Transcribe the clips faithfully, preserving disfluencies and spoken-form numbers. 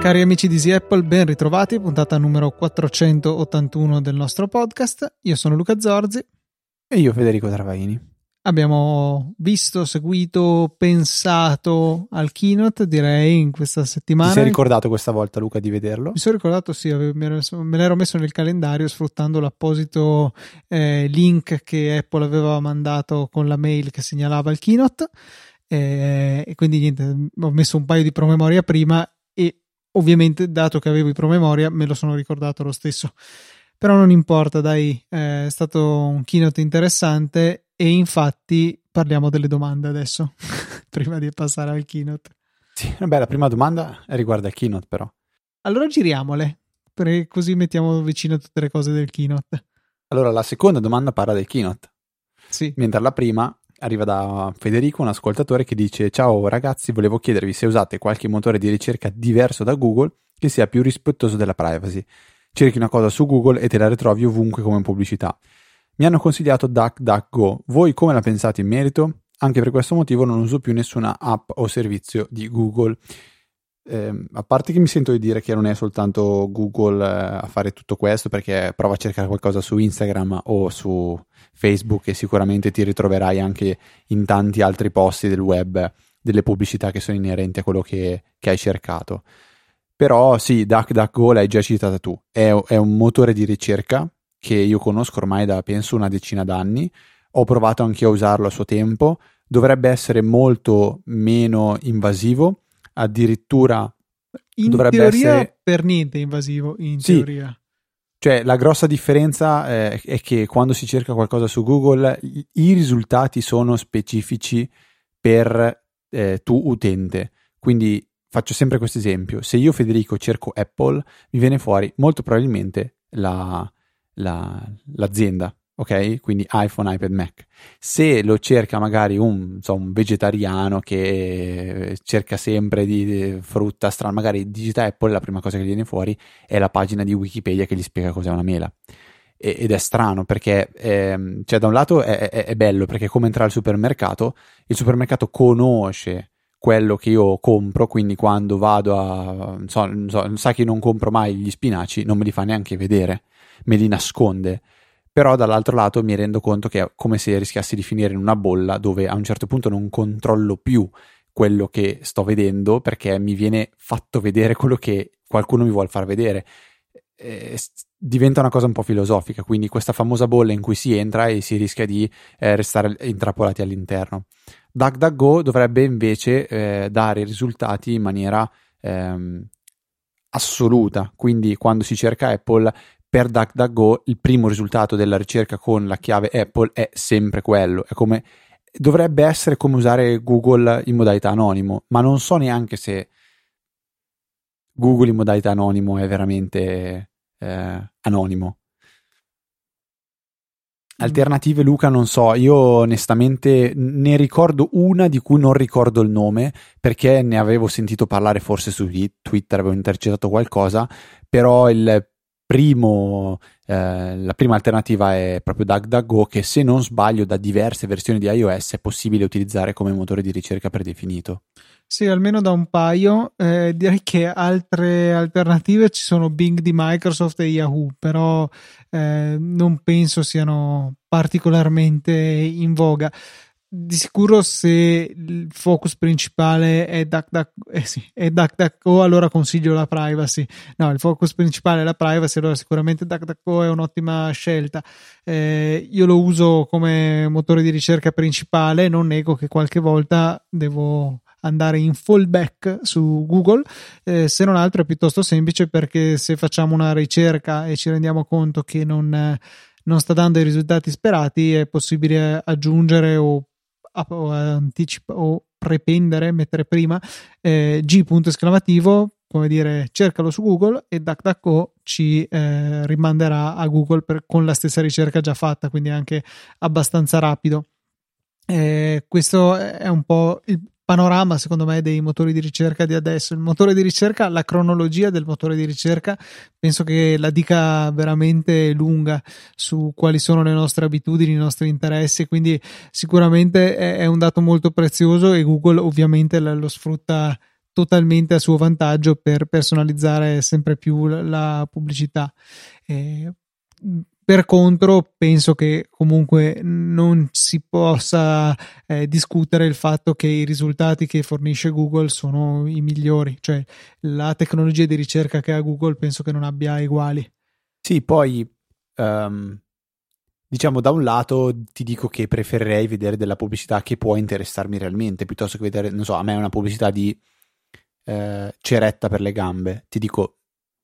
Cari amici di Easy Apple, ben ritrovati, puntata numero quattrocentottantuno del nostro podcast. Io sono Luca Zorzi. E io Federico Travaini. Abbiamo visto, seguito, pensato al keynote, direi, in questa settimana. Ti sei ricordato questa volta, Luca, di vederlo? Mi sono ricordato, sì, me l'ero messo nel calendario sfruttando l'apposito eh, link che Apple aveva mandato con la mail che segnalava il keynote. Eh, e quindi niente, ho messo un paio di promemoria prima e ovviamente, dato che avevo i promemoria, me lo sono ricordato lo stesso. Però non importa, dai, è stato un keynote interessante e infatti parliamo delle domande adesso, prima di passare al keynote. Sì, vabbè, la prima domanda riguarda il keynote però. Allora giriamole, perché così mettiamo vicino tutte le cose del keynote. Allora, la seconda domanda parla del keynote. Sì. Mentre la prima arriva da Federico, un ascoltatore che dice: ciao ragazzi, volevo chiedervi se usate qualche motore di ricerca diverso da Google che sia più rispettoso della privacy. Cerchi una cosa su Google e te la ritrovi ovunque come pubblicità. Mi hanno consigliato DuckDuckGo. Voi come la pensate in merito? Anche per questo motivo non uso più nessuna app o servizio di Google. Eh, a parte che mi sento di dire che non è soltanto Google eh, a fare tutto questo, perché prova a cercare qualcosa su Instagram o su Facebook e sicuramente ti ritroverai anche in tanti altri posti del web delle pubblicità che sono inerenti a quello che, che hai cercato. Però sì, DuckDuckGo l'hai già citata tu, è, è un motore di ricerca che io conosco ormai da penso una decina d'anni, ho provato anche a usarlo a suo tempo, dovrebbe essere molto meno invasivo, addirittura in dovrebbe teoria essere... per niente invasivo, in sì, teoria. Cioè la grossa differenza è, è che quando si cerca qualcosa su Google i risultati sono specifici per eh, tu utente, quindi... Faccio sempre questo esempio: se io Federico cerco Apple mi viene fuori molto probabilmente la, la, l'azienda, ok? Quindi iPhone, iPad, Mac. Se lo cerca magari un, so, un vegetariano che cerca sempre di, di frutta strana, magari digita Apple, la prima cosa che gli viene fuori è la pagina di Wikipedia che gli spiega cos'è una mela. Ed è strano perché ehm, cioè da un lato è, è, è bello perché è come entrare al supermercato, il supermercato conosce quello che io compro, quindi quando vado a non so, non so, sa che non compro mai gli spinaci, non me li fa neanche vedere, me li nasconde. Però dall'altro lato mi rendo conto che è come se rischiassi di finire in una bolla dove a un certo punto non controllo più quello che sto vedendo, perché mi viene fatto vedere quello che qualcuno mi vuol far vedere. Eh, diventa una cosa un po' filosofica, quindi questa famosa bolla in cui si entra e si rischia di eh, restare intrappolati all'interno. DuckDuckGo dovrebbe invece eh, dare risultati in maniera ehm, assoluta, quindi quando si cerca Apple per DuckDuckGo il primo risultato della ricerca con la chiave Apple è sempre quello, è come dovrebbe essere come usare Google in modalità anonimo, ma non so neanche se Google in modalità anonimo è veramente eh, anonimo. Alternative, Luca, non so, io onestamente ne ricordo una di cui non ricordo il nome perché ne avevo sentito parlare forse su Twitter, avevo intercettato qualcosa, però il primo, eh, la prima alternativa è proprio DuckDuckGo, che se non sbaglio da diverse versioni di iOS è possibile utilizzare come motore di ricerca predefinito. Sì, almeno da un paio. Eh, direi che altre alternative ci sono Bing di Microsoft e Yahoo, però eh, non penso siano particolarmente in voga. Di sicuro se il focus principale è DuckDuckGo, eh sì, è DuckDuckGo, allora consiglio la privacy. No, il focus principale è la privacy, allora sicuramente DuckDuckGo è un'ottima scelta. Eh, io lo uso come motore di ricerca principale, non nego che qualche volta devo... andare in fallback su Google, eh, se non altro è piuttosto semplice perché se facciamo una ricerca e ci rendiamo conto che non, non sta dando i risultati sperati è possibile aggiungere o, o, anticipa, o prependere, mettere prima eh, G punto esclamativo, come dire cercalo su Google, e DuckDuckGo ci eh, rimanderà a Google per, con la stessa ricerca già fatta, quindi anche abbastanza rapido. Eh, questo è un po' il panorama, secondo me, dei motori di ricerca di adesso. Il motore di ricerca, la cronologia del motore di ricerca, penso che la dica veramente lunga su quali sono le nostre abitudini, i nostri interessi, quindi sicuramente è, è un dato molto prezioso e Google ovviamente lo sfrutta totalmente a suo vantaggio per personalizzare sempre più la pubblicità. Eh, Per contro, penso che comunque non si possa eh, discutere il fatto che i risultati che fornisce Google sono i migliori, cioè la tecnologia di ricerca che ha Google penso che non abbia uguali. Sì, poi um, diciamo da un lato ti dico che preferirei vedere della pubblicità che può interessarmi realmente, piuttosto che vedere, non so, a me è una pubblicità di eh, ceretta per le gambe, ti dico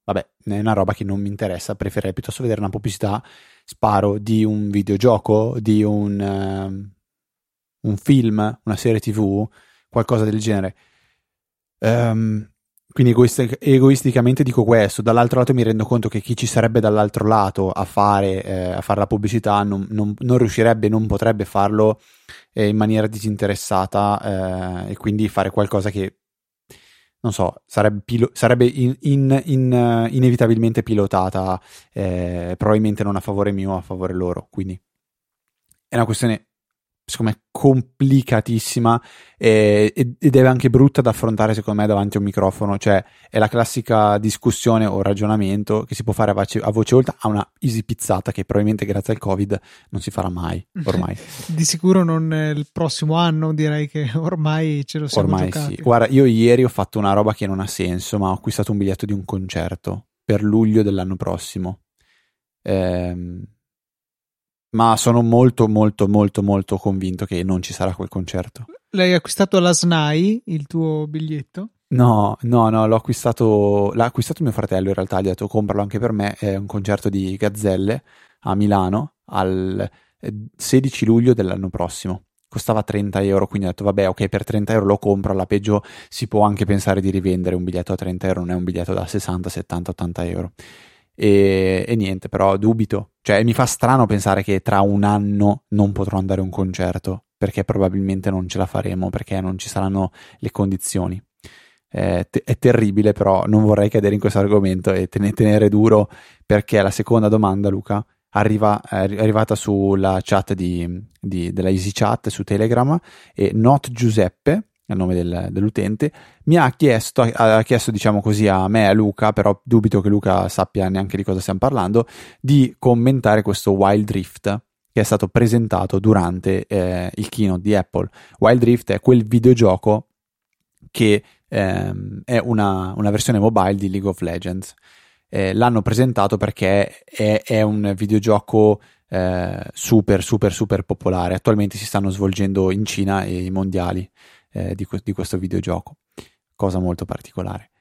vabbè, è una roba che non mi interessa, preferirei piuttosto vedere una pubblicità, sparo, di un videogioco, di un, uh, un film, una serie tv, qualcosa del genere. Um, quindi egoist- egoisticamente dico questo. Dall'altro lato mi rendo conto che chi ci sarebbe dall'altro lato a fare, eh, a fare la pubblicità non, non, non riuscirebbe, non potrebbe farlo eh, in maniera disinteressata eh, e quindi fare qualcosa che non so, sarebbe, pilo- sarebbe in, in, in, uh, inevitabilmente pilotata, eh, probabilmente non a favore mio, a favore loro. Quindi è una questione, secondo me, complicatissima eh, ed è anche brutta da affrontare, secondo me, davanti a un microfono. Cioè, è la classica discussione o ragionamento che si può fare a voce, a voce oltre a una easy pizzata che probabilmente grazie al Covid non si farà mai, ormai. Di sicuro non è il prossimo anno, direi che ormai ce lo siamo ormai giocati. Sì. Guarda, io ieri ho fatto una roba che non ha senso, ma ho acquistato un biglietto di un concerto per luglio dell'anno prossimo. Ehm... Ma sono molto, molto, molto, molto convinto che non ci sarà quel concerto. L'hai acquistato alla S N A I, il tuo biglietto? No, no, no, l'ho acquistato, l'ha acquistato mio fratello in realtà, gli ho detto compralo anche per me, è un concerto di Gazzelle a Milano al sedici luglio dell'anno prossimo. Costava trenta euro, quindi ho detto vabbè, ok, per trenta euro lo compro, alla peggio si può anche pensare di rivendere un biglietto a trenta euro, non è un biglietto da sessanta, settanta, ottanta euro. E, e niente, però dubito, cioè mi fa strano pensare che tra un anno non potrò andare a un concerto perché probabilmente non ce la faremo, perché non ci saranno le condizioni. Eh, te- è terribile, però non vorrei cadere in questo argomento e ten- tenere duro, perché la seconda domanda, Luca, arriva, è arrivata sulla chat di, di, della Easy Chat su Telegram, e Not Giuseppe, il nome del, dell'utente, mi ha chiesto, ha chiesto diciamo così a me e a Luca, però dubito che Luca sappia neanche di cosa stiamo parlando, di commentare questo Wild Rift che è stato presentato durante eh, il keynote di Apple. Wild Rift è quel videogioco che ehm, è una, una versione mobile di League of Legends. Eh, l'hanno presentato perché è, è un videogioco eh, super super super popolare. Attualmente si stanno svolgendo in Cina i mondiali Di, que- di questo videogioco, cosa molto particolare,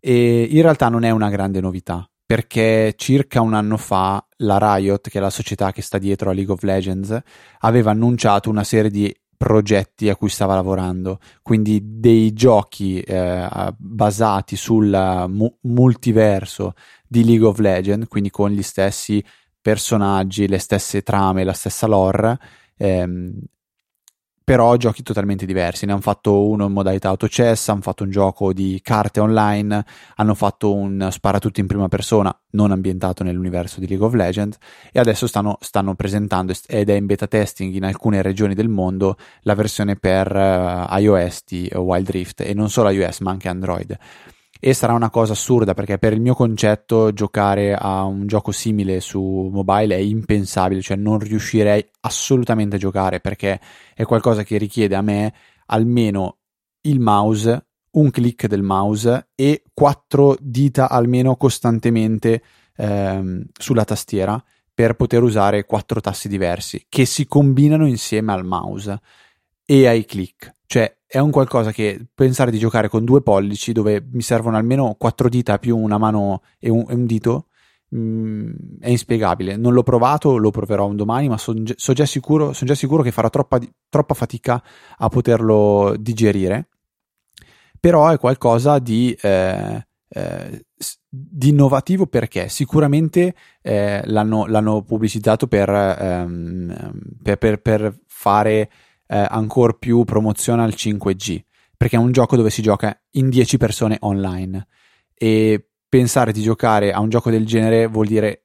e in realtà non è una grande novità, perché circa un anno fa la Riot, che è la società che sta dietro a League of Legends, aveva annunciato una serie di progetti a cui stava lavorando, quindi dei giochi eh, basati sul mu- multiverso di League of Legends, quindi con gli stessi personaggi, le stesse trame, la stessa lore, ehm, però giochi totalmente diversi. Ne hanno fatto uno in modalità autochess, hanno fatto un gioco di carte online, hanno fatto un sparatutto in prima persona non ambientato nell'universo di League of Legends, e adesso stanno, stanno presentando, ed è in beta testing in alcune regioni del mondo, la versione per uh, iOS di Wild Rift, e non solo iOS ma anche Android. E sarà una cosa assurda, perché per il mio concetto giocare a un gioco simile su mobile è impensabile, cioè non riuscirei assolutamente a giocare, perché è qualcosa che richiede a me almeno il mouse, un click del mouse e quattro dita almeno costantemente ehm, sulla tastiera, per poter usare quattro tasti diversi che si combinano insieme al mouse e ai click. Cioè è un qualcosa che, pensare di giocare con due pollici, dove mi servono almeno quattro dita più una mano e un, e un dito, mh, è inspiegabile. Non l'ho provato, lo proverò un domani, ma sono son già sicuro son già sicuro che farò troppa, troppa fatica a poterlo digerire. Però è qualcosa di, eh, eh, di innovativo, perché sicuramente eh, l'hanno, l'hanno pubblicizzato per, ehm, per, per, per fare Eh, ancora più promozione al cinque G, perché è un gioco dove si gioca in dieci persone online, e pensare di giocare a un gioco del genere vuol dire,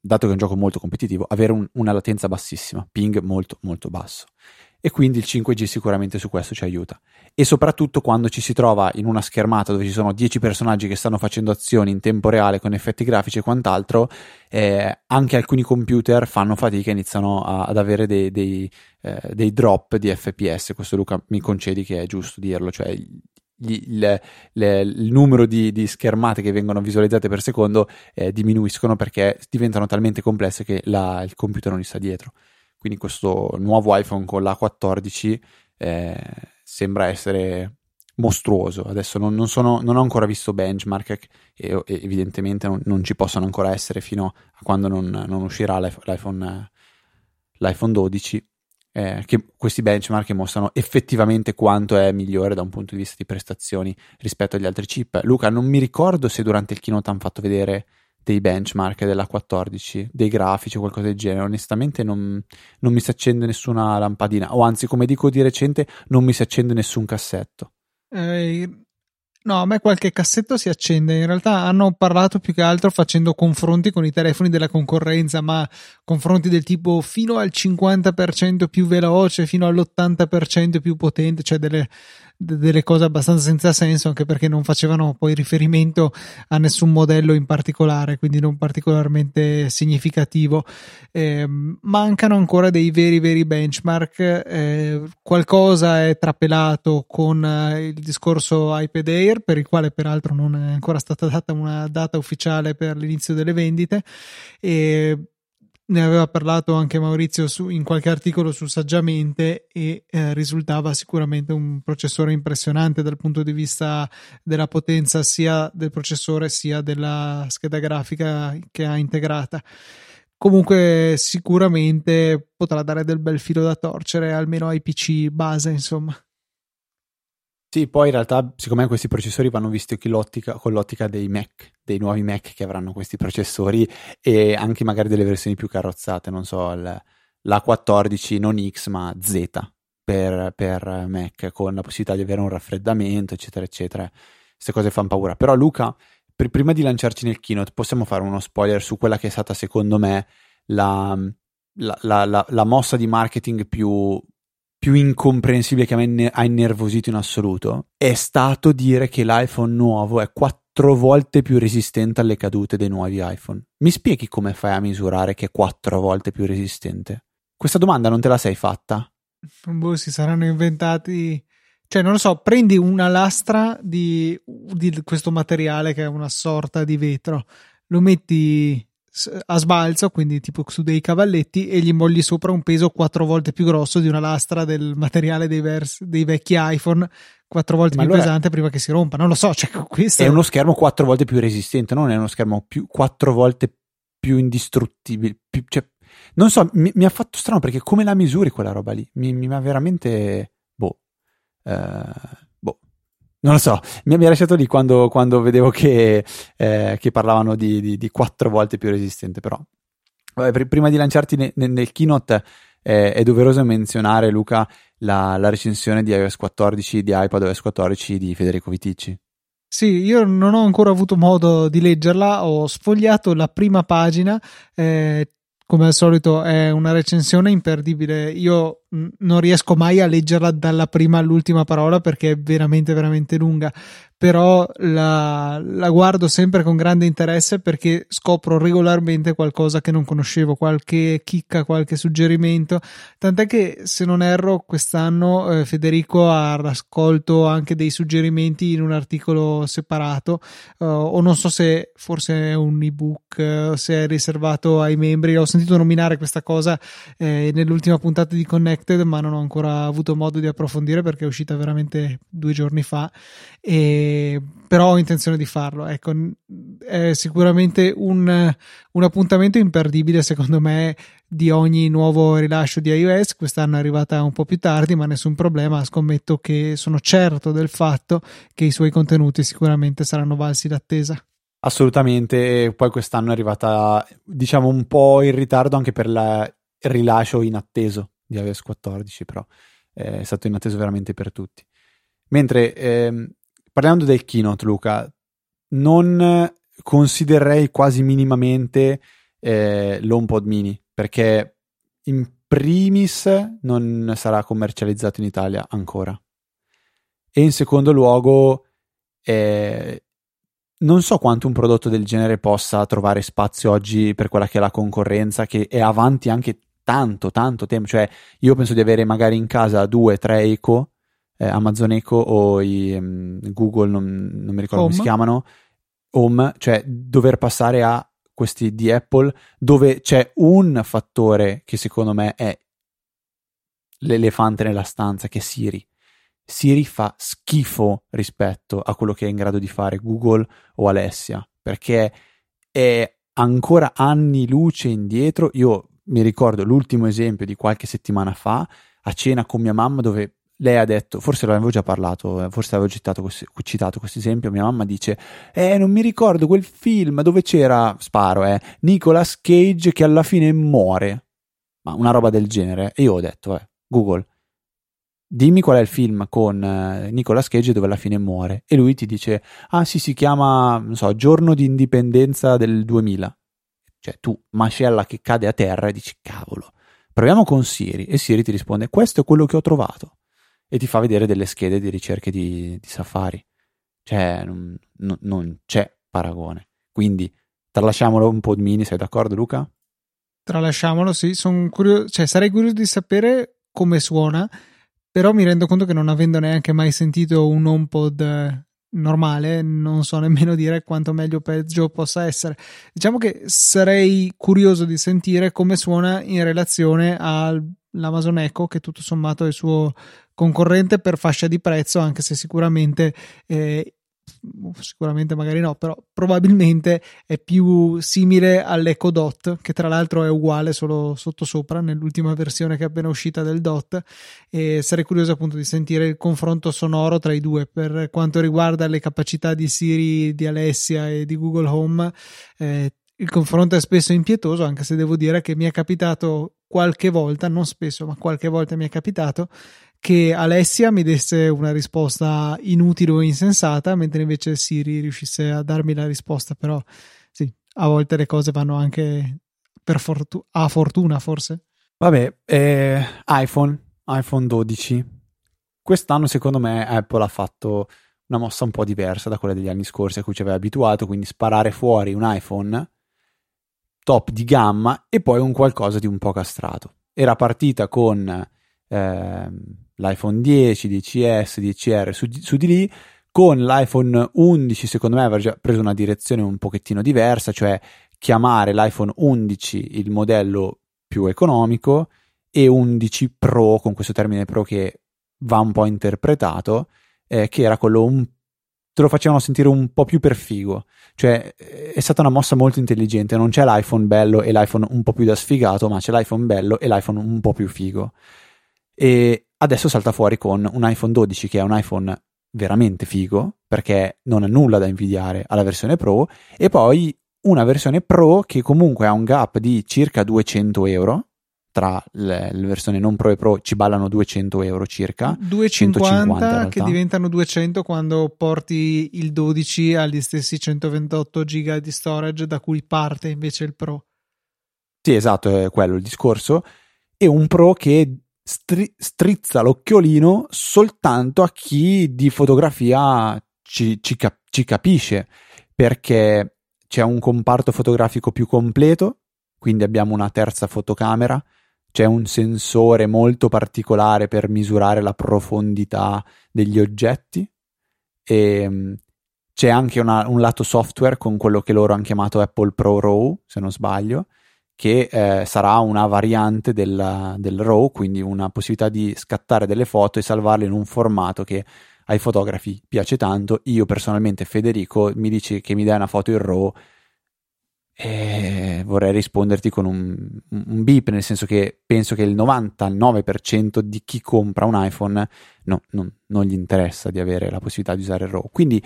dato che è un gioco molto competitivo, avere un, una latenza bassissima, ping molto molto basso, e quindi il cinque G sicuramente su questo ci aiuta. E soprattutto quando ci si trova in una schermata dove ci sono dieci personaggi che stanno facendo azioni in tempo reale con effetti grafici e quant'altro, eh, anche alcuni computer fanno fatica e iniziano a, ad avere dei, dei, eh, dei drop di F P S. Questo, Luca, mi concedi che è giusto dirlo, cioè Gli, le, le, il numero di, di schermate che vengono visualizzate per secondo eh, diminuiscono, perché diventano talmente complesse che la, il computer non gli sta dietro. Quindi questo nuovo iPhone con l'A quattordici eh, sembra essere mostruoso. Adesso non, non, sono, non ho ancora visto benchmark e, e evidentemente non, non ci possono ancora essere fino a quando non, non uscirà l'iPhone, l'iPhone dodici. Eh, che questi benchmark mostrano effettivamente quanto è migliore da un punto di vista di prestazioni rispetto agli altri chip. Luca, non mi ricordo se durante il keynote hanno fatto vedere dei benchmark dell'A quattordici, dei grafici o qualcosa del genere. Onestamente non, non mi si accende nessuna lampadina, o anzi, come dico di recente, non mi si accende nessun cassetto. Eh, no, a me qualche cassetto si accende. In realtà hanno parlato più che altro facendo confronti con i telefoni della concorrenza, ma confronti del tipo fino al cinquanta per cento più veloce, fino all'ottanta per cento più potente, cioè delle, delle cose abbastanza senza senso, anche perché non facevano poi riferimento a nessun modello in particolare, quindi non particolarmente significativo. Eh, mancano ancora dei veri veri benchmark. Eh, qualcosa è trapelato con il discorso iPad Air, per il quale peraltro non è ancora stata data una data ufficiale per l'inizio delle vendite, e ne aveva parlato anche Maurizio su, in qualche articolo su Saggiamente, e eh, risultava sicuramente un processore impressionante dal punto di vista della potenza sia del processore sia della scheda grafica che ha integrata. Comunque sicuramente potrà dare del bel filo da torcere, almeno ai P C base, insomma. Sì, poi in realtà, siccome questi processori vanno visti con l'ottica, con l'ottica dei Mac, dei nuovi Mac che avranno questi processori, e anche magari delle versioni più carrozzate, non so, l'A quattordici non X ma Z per, per Mac, con la possibilità di avere un raffreddamento, eccetera, eccetera. Queste cose fanno paura. Però Luca, per, prima di lanciarci nel keynote, possiamo fare uno spoiler su quella che è stata, secondo me, la, la, la, la, la mossa di marketing più... più incomprensibile, che mi ha innervosito in assoluto. È stato dire che l'iPhone nuovo è quattro volte più resistente alle cadute dei nuovi iPhone. Mi spieghi come fai a misurare che è quattro volte più resistente? Questa domanda non te la sei fatta? Boh, si saranno inventati... Cioè, non lo so, prendi una lastra di, di questo materiale che è una sorta di vetro, lo metti... a sbalzo, quindi tipo su dei cavalletti, e gli molli sopra un peso quattro volte più grosso di una lastra del materiale dei, vers- dei vecchi iPhone, quattro volte ma più allora pesante prima che si rompa. Non lo so, cioè, questo è uno schermo quattro volte più resistente, non è uno schermo più quattro volte più indistruttibile, più, cioè, non so, mi, mi ha fatto strano, perché come la misuri quella roba lì? Mi ha veramente boh uh... non lo so, mi ha lasciato lì quando, quando vedevo che, eh, che parlavano di, di, di quattro volte più resistente. Però vabbè, pr- prima di lanciarti ne, ne, nel keynote eh, è doveroso menzionare, Luca, la, la recensione di iOS quattordici, di iPadOS quattordici di Federico Viticci. Sì, io non ho ancora avuto modo di leggerla, ho sfogliato la prima pagina. eh, Come al solito è una recensione imperdibile. Io non riesco mai a leggerla dalla prima all'ultima parola perché è veramente veramente lunga, però la, la guardo sempre con grande interesse, perché scopro regolarmente qualcosa che non conoscevo, qualche chicca, qualche suggerimento, tant'è che, se non erro, quest'anno eh, Federico ha raccolto anche dei suggerimenti in un articolo separato, uh, o non so se forse è un ebook, uh, se è riservato ai membri. Ho sentito nominare questa cosa eh, nell'ultima puntata di Connect, ma non ho ancora avuto modo di approfondire perché è uscita veramente due giorni fa, e però ho intenzione di farlo. Ecco, è sicuramente un, un appuntamento imperdibile, secondo me, di ogni nuovo rilascio di iOS. Quest'anno è arrivata un po' più tardi, ma nessun problema, scommetto che sono certo del fatto che i suoi contenuti sicuramente saranno valsi d'attesa. Assolutamente. Poi quest'anno è arrivata, diciamo, un po' in ritardo anche per il rilascio inatteso di iOS quattordici, però eh, è stato inatteso veramente per tutti. Mentre ehm, parlando del keynote, Luca, non considererei quasi minimamente eh, l'HomePod Mini, perché in primis non sarà commercializzato in Italia ancora, e in secondo luogo eh, non so quanto un prodotto del genere possa trovare spazio oggi per quella che è la concorrenza, che è avanti anche tanto tanto tempo. Cioè io penso di avere magari in casa due tre Eco, eh, Amazon Eco o i, um, Google non, non mi ricordo Home. Come si chiamano, Home, cioè dover passare a questi di Apple, dove c'è un fattore che secondo me è l'elefante nella stanza, che è Siri. Siri fa schifo rispetto a quello che è in grado di fare Google o Alessia, perché è ancora anni luce indietro. Io mi ricordo l'ultimo esempio di qualche settimana fa, a cena con mia mamma, dove lei ha detto, forse l'avevo già parlato, forse avevo citato, citato questo esempio, mia mamma dice, eh non mi ricordo quel film dove c'era, sparo, eh, Nicolas Cage che alla fine muore, ma una roba del genere. E io ho detto, eh, Google, dimmi qual è il film con eh, Nicolas Cage dove alla fine muore, e lui ti dice, ah sì, si chiama, non so, Giorno di Indipendenza del duemila. Cioè tu, mascella che cade a terra, e dici, cavolo, proviamo con Siri, e Siri ti risponde, questo è quello che ho trovato, e ti fa vedere delle schede di ricerche di, di Safari. Cioè non, non c'è paragone. Quindi tralasciamolo un po' di Mini, sei d'accordo Luca? Tralasciamolo, sì, sono curioso, cioè sarei curioso di sapere come suona, però mi rendo conto che non avendo neanche mai sentito un HomePod normale, non so nemmeno dire quanto meglio o peggio possa essere. Diciamo che sarei curioso di sentire come suona in relazione all'Amazon Echo, che tutto sommato è il suo concorrente per fascia di prezzo, anche se sicuramente eh, sicuramente magari no, però probabilmente è più simile all'Echo Dot, che tra l'altro è uguale solo sotto sopra nell'ultima versione che è appena uscita del Dot, e sarei curioso appunto di sentire il confronto sonoro tra i due. Per quanto riguarda le capacità di Siri, di Alessia e di Google Home, eh, il confronto è spesso impietoso, anche se devo dire che mi è capitato qualche volta, non spesso ma qualche volta mi è capitato che Alessia mi desse una risposta inutile o insensata, mentre invece Siri riuscisse a darmi la risposta. Però sì, a volte le cose vanno anche per fortu- a fortuna forse. Vabbè, eh, iPhone, iPhone dodici. Quest'anno secondo me Apple ha fatto una mossa un po' diversa da quella degli anni scorsi a cui ci aveva abituato, quindi sparare fuori un iPhone top di gamma e poi un qualcosa di un po' castrato. Era partita con Eh, l'iPhone dieci, dieci S, dieci R su, su di lì, con l'iPhone undici secondo me aveva già preso una direzione un pochettino diversa, cioè chiamare l'iPhone undici il modello più economico e undici Pro, con questo termine Pro che va un po' interpretato, eh, che era quello un, te lo facevano sentire un po' più per figo. Cioè è stata una mossa molto intelligente, non c'è l'iPhone bello e l'iPhone un po' più da sfigato, ma c'è l'iPhone bello e l'iPhone un po' più figo. E adesso salta fuori con un iPhone dodici che è un iPhone veramente figo, perché non ha nulla da invidiare alla versione Pro, e poi una versione Pro che comunque ha un gap di circa duecento euro tra le, le versioni non Pro e Pro, ci ballano duecento euro circa, duecentocinquanta che diventano duecento quando porti il dodici agli stessi centoventotto giga di storage da cui parte invece il Pro. Sì, esatto, è quello il discorso. E un Pro che Stri- strizza l'occhiolino soltanto a chi di fotografia ci, ci, cap- ci capisce, perché c'è un comparto fotografico più completo, quindi abbiamo una terza fotocamera, c'è un sensore molto particolare per misurare la profondità degli oggetti, e c'è anche una, un lato software con quello che loro hanno chiamato Apple Pro Raw, se non sbaglio, che eh, sarà una variante del, del RAW, quindi una possibilità di scattare delle foto e salvarle in un formato che ai fotografi piace tanto. Io personalmente, Federico, mi dici che mi dai una foto in RAW e vorrei risponderti con un, un beep, nel senso che penso che il novantanove per cento di chi compra un iPhone no, non, non gli interessa di avere la possibilità di usare il RAW. Quindi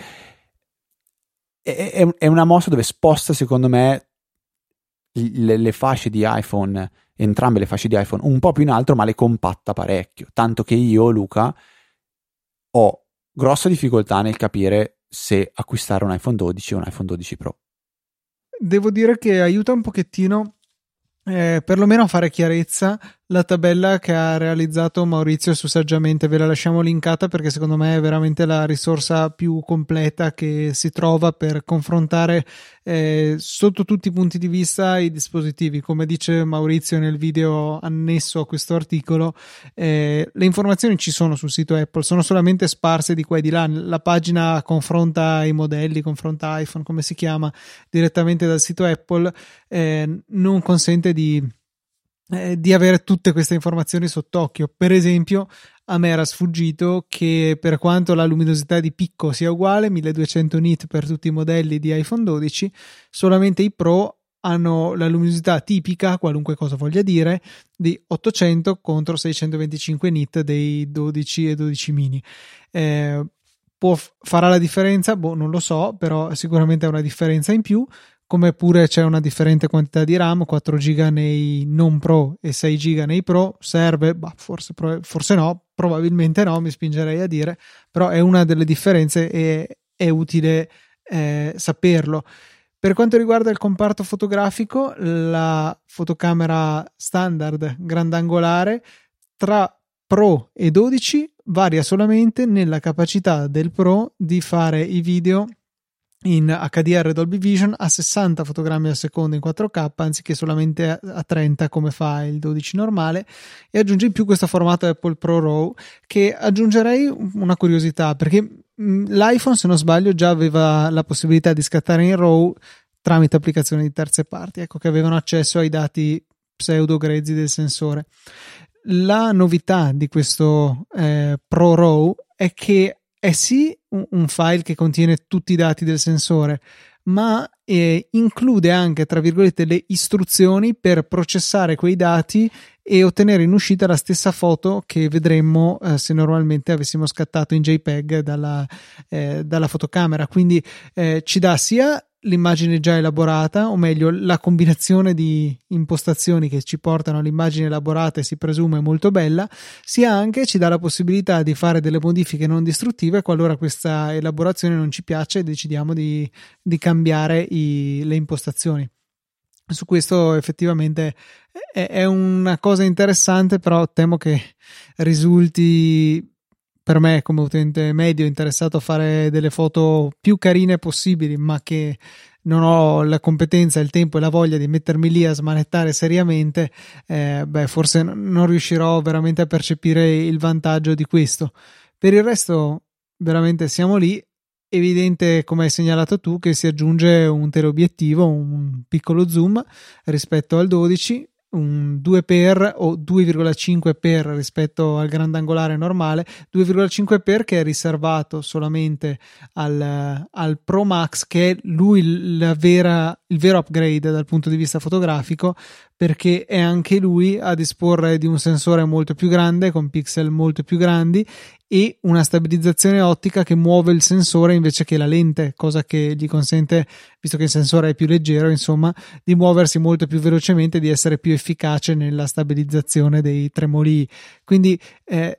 è, è una mossa dove sposta, secondo me, Le, le fasce di iPhone, entrambe le fasce di iPhone un po' più in alto, ma le compatta parecchio, tanto che io, Luca, ho grossa difficoltà nel capire se acquistare un iPhone dodici o un iPhone dodici Pro. Devo dire che aiuta un pochettino eh, perlomeno a fare chiarezza la tabella che ha realizzato Maurizio su Saggiamente. Ve la lasciamo linkata perché secondo me è veramente la risorsa più completa che si trova per confrontare eh, sotto tutti i punti di vista i dispositivi. Come dice Maurizio nel video annesso a questo articolo, eh, le informazioni ci sono sul sito Apple, sono solamente sparse di qua e di là. La pagina confronta i modelli, confronta iPhone, come si chiama, direttamente dal sito Apple, eh, non consente di di avere tutte queste informazioni sott'occhio. Per esempio, a me era sfuggito che, per quanto la luminosità di picco sia uguale, milleduecento nit per tutti i modelli di iPhone dodici, solamente i Pro hanno la luminosità tipica, qualunque cosa voglia dire, di ottocento contro seicentoventicinque nit dei dodici e dodici mini. Eh, può, farà la differenza? Boh, non lo so, però sicuramente è una differenza in più. Come pure c'è una differente quantità di RAM, quattro giga nei non Pro e sei giga nei Pro. Serve? Bah, forse, forse no, probabilmente no, mi spingerei a dire, però è una delle differenze e è utile eh, saperlo. Per quanto riguarda il comparto fotografico, la fotocamera standard grandangolare tra Pro e dodici varia solamente nella capacità del Pro di fare i video in H D R Dolby Vision a sessanta fotogrammi al secondo in quattro K anziché solamente a trenta come fa il dodici normale, e aggiunge in più questo formato Apple Pro RAW, che aggiungerei una curiosità, perché l'iPhone, se non sbaglio, già aveva la possibilità di scattare in RAW tramite applicazioni di terze parti, ecco, che avevano accesso ai dati pseudo grezzi del sensore. La novità di questo eh, Pro RAW è che è sì un file che contiene tutti i dati del sensore, ma eh, include anche, tra virgolette, le istruzioni per processare quei dati e ottenere in uscita la stessa foto che vedremmo eh, se normalmente avessimo scattato in JPEG dalla, eh, dalla fotocamera. Quindi eh, ci dà sia l'immagine già elaborata, o meglio la combinazione di impostazioni che ci portano all'immagine elaborata e si presume molto bella, sia anche ci dà la possibilità di fare delle modifiche non distruttive qualora questa elaborazione non ci piace e decidiamo di, di cambiare i, le impostazioni. Su questo effettivamente è, è una cosa interessante, però temo che risulti, per me come utente medio interessato a fare delle foto più carine possibili, ma che non ho la competenza, il tempo e la voglia di mettermi lì a smanettare seriamente, eh, beh, forse non riuscirò veramente a percepire il vantaggio di questo. Per il resto veramente siamo lì. Evidente, come hai segnalato tu, che si aggiunge un teleobiettivo, un piccolo zoom rispetto al dodici, un due per o due virgola cinque per rispetto al grandangolare normale, due virgola cinque per che è riservato solamente al, al Pro Max, che è lui la vera, il vero upgrade dal punto di vista fotografico, perché è anche lui a disporre di un sensore molto più grande, con pixel molto più grandi e una stabilizzazione ottica che muove il sensore invece che la lente, cosa che gli consente, visto che il sensore è più leggero, insomma, di muoversi molto più velocemente, di essere più efficace nella stabilizzazione dei tremolii. Quindi eh,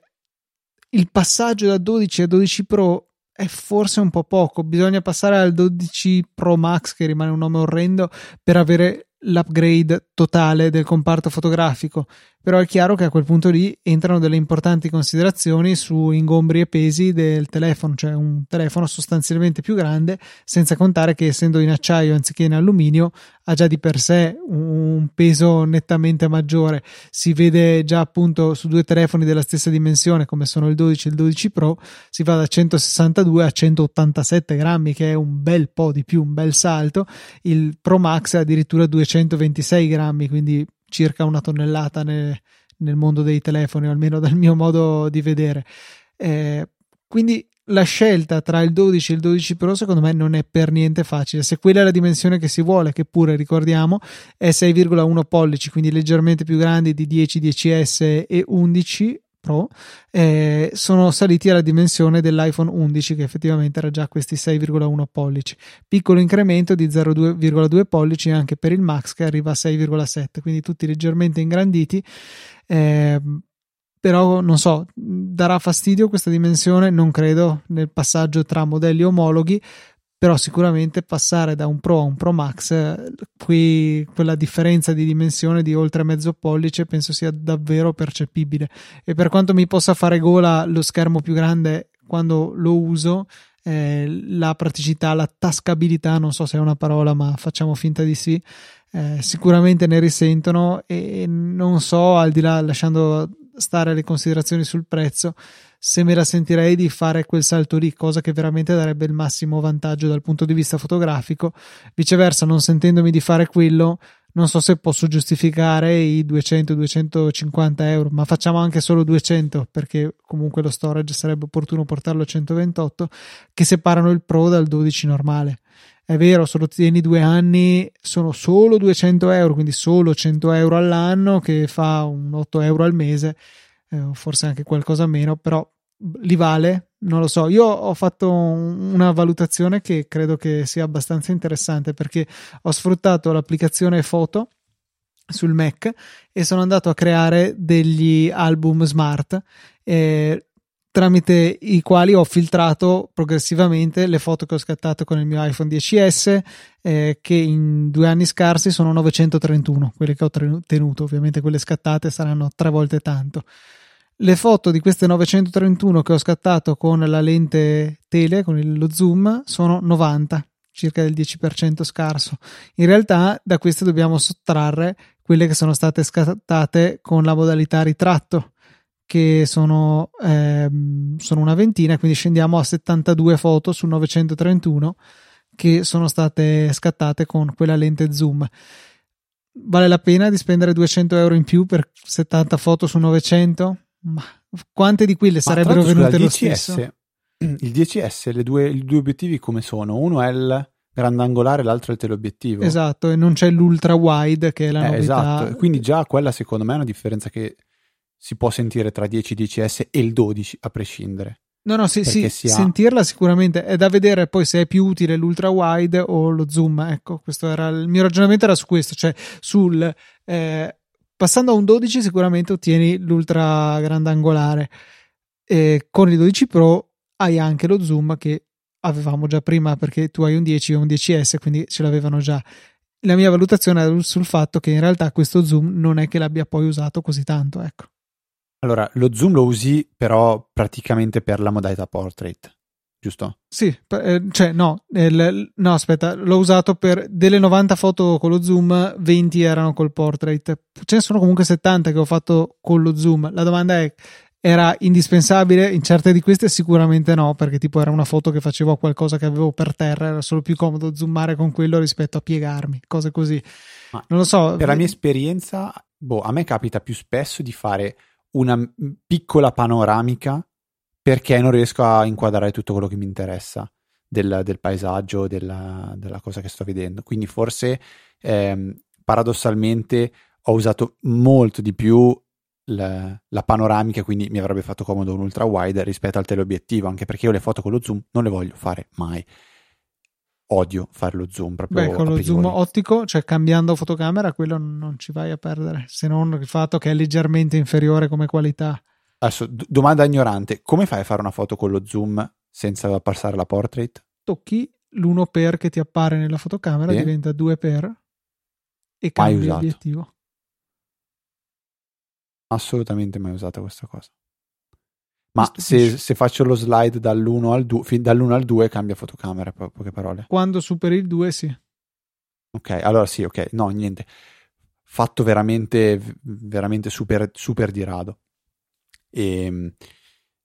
il passaggio da dodici a dodici Pro è forse un po' poco, bisogna passare al dodici Pro Max, che rimane un nome orrendo, per avere l'upgrade totale del comparto fotografico. Però è chiaro che a quel punto lì entrano delle importanti considerazioni su ingombri e pesi del telefono, cioè un telefono sostanzialmente più grande, senza contare che, essendo in acciaio anziché in alluminio, ha già di per sé un peso nettamente maggiore. Si vede già, appunto, su due telefoni della stessa dimensione come sono il dodici e il dodici Pro, si va da centosessantadue a centottantasette grammi, che è un bel po' di più, un bel salto. Il Pro Max è addirittura duecentoventisei grammi, quindi circa una tonnellata nel, nel mondo dei telefoni, almeno dal mio modo di vedere. Eh, quindi la scelta tra il dodici e il dodici Pro secondo me non è per niente facile, se quella è la dimensione che si vuole, che pure, ricordiamo, è sei virgola uno pollici, quindi leggermente più grandi di dieci, dieci S e undici. Pro, eh, sono saliti alla dimensione dell'iPhone undici, che effettivamente era già questi sei virgola uno pollici. Piccolo incremento di zero virgola due pollici anche per il Max, che arriva a sei virgola sette, quindi tutti leggermente ingranditi. Eh, però non so, darà fastidio questa dimensione? Non credo, nel passaggio tra modelli omologhi, però sicuramente passare da un Pro a un Pro Max, qui quella differenza di dimensione di oltre mezzo pollice penso sia davvero percepibile, e per quanto mi possa fare gola lo schermo più grande quando lo uso, eh, la praticità, la tascabilità, non so se è una parola ma facciamo finta di sì, eh, sicuramente ne risentono, e non so, al di là, lasciando stare le considerazioni sul prezzo, se me la sentirei di fare quel salto lì, cosa che veramente darebbe il massimo vantaggio dal punto di vista fotografico. Viceversa, non sentendomi di fare quello, non so se posso giustificare i duecento duecentocinquanta euro, ma facciamo anche solo duecento, perché comunque lo storage sarebbe opportuno portarlo a centoventotto, che separano il Pro dal dodici normale. È vero, se lo tieni due anni sono solo duecento euro, quindi solo cento euro all'anno, che fa un otto euro al mese, eh, forse anche qualcosa meno, però li vale, non lo so. Io ho fatto una valutazione che credo che sia abbastanza interessante, perché ho sfruttato l'applicazione foto sul Mac e sono andato a creare degli album smart, eh, tramite i quali ho filtrato progressivamente le foto che ho scattato con il mio iPhone dieci S, eh, che in due anni scarsi sono novecentotrentuno, quelle che ho tenuto, ovviamente quelle scattate saranno tre volte tanto. Le foto di queste novecentotrentuno che ho scattato con la lente tele, con lo zoom, sono novanta, circa del dieci per cento scarso. In realtà da queste dobbiamo sottrarre quelle che sono state scattate con la modalità ritratto, che sono, ehm, sono una ventina, quindi scendiamo a settantadue foto su novecentotrentuno che sono state scattate con quella lente zoom. Vale la pena di spendere duecento euro in più per settanta foto su novecento? Ma quante di quelle sarebbero venute lo stesso? Il dieci S, le due, i due obiettivi come sono? Uno è il grandangolare, l'altro è il teleobiettivo. Esatto, e non c'è l'ultra wide che è la eh, novità. Esatto, quindi già quella secondo me è una differenza che si può sentire tra dieci, dieci S e il dodici a prescindere. No, no, sì, sì, si ha... sentirla sicuramente, è da vedere poi se è più utile l'ultra wide o lo zoom, ecco, questo era il mio ragionamento, era su questo, cioè sul eh, passando a un dodici sicuramente ottieni l'ultra grandangolare, e con il dodici Pro hai anche lo zoom che avevamo già prima, perché tu hai un dieci e un dieci S, quindi ce l'avevano già. La mia valutazione era sul fatto che in realtà questo zoom non è che l'abbia poi usato così tanto, ecco. Allora, lo zoom lo usi però praticamente per la modalità portrait, giusto? Sì, eh, cioè no, il, no aspetta, l'ho usato per delle novanta foto con lo zoom, venti erano col portrait, ce ne sono comunque settanta che ho fatto con lo zoom. La domanda è, era indispensabile? In certe di queste sicuramente no, perché tipo era una foto che facevo a qualcosa che avevo per terra, era solo più comodo zoomare con quello rispetto a piegarmi, cose così. Ma non lo so. Per la mia esperienza, boh, a me capita più spesso di fare una piccola panoramica perché non riesco a inquadrare tutto quello che mi interessa del, del paesaggio, della, della cosa che sto vedendo, quindi forse ehm, paradossalmente ho usato molto di più la, la panoramica, quindi mi avrebbe fatto comodo un ultra wide rispetto al teleobiettivo, anche perché io le foto con lo zoom non le voglio fare mai, odio fare lo zoom proprio. Beh, con lo zoom ottico, cioè cambiando fotocamera, quello non ci vai a perdere, se non il fatto che è leggermente inferiore come qualità. Adesso, d- domanda ignorante, come fai a fare una foto con lo zoom senza passare la portrait? Tocchi l'uno per che ti appare nella fotocamera, sì, diventa due per e cambi l'obiettivo. Assolutamente mai usata questa cosa. Ma se, se faccio lo slide dall'uno al due, fin dall'uno al due cambia fotocamera, po- poche parole. Quando superi il due, sì. Ok, allora sì, ok. No, niente. Fatto veramente, veramente super, super di rado. E,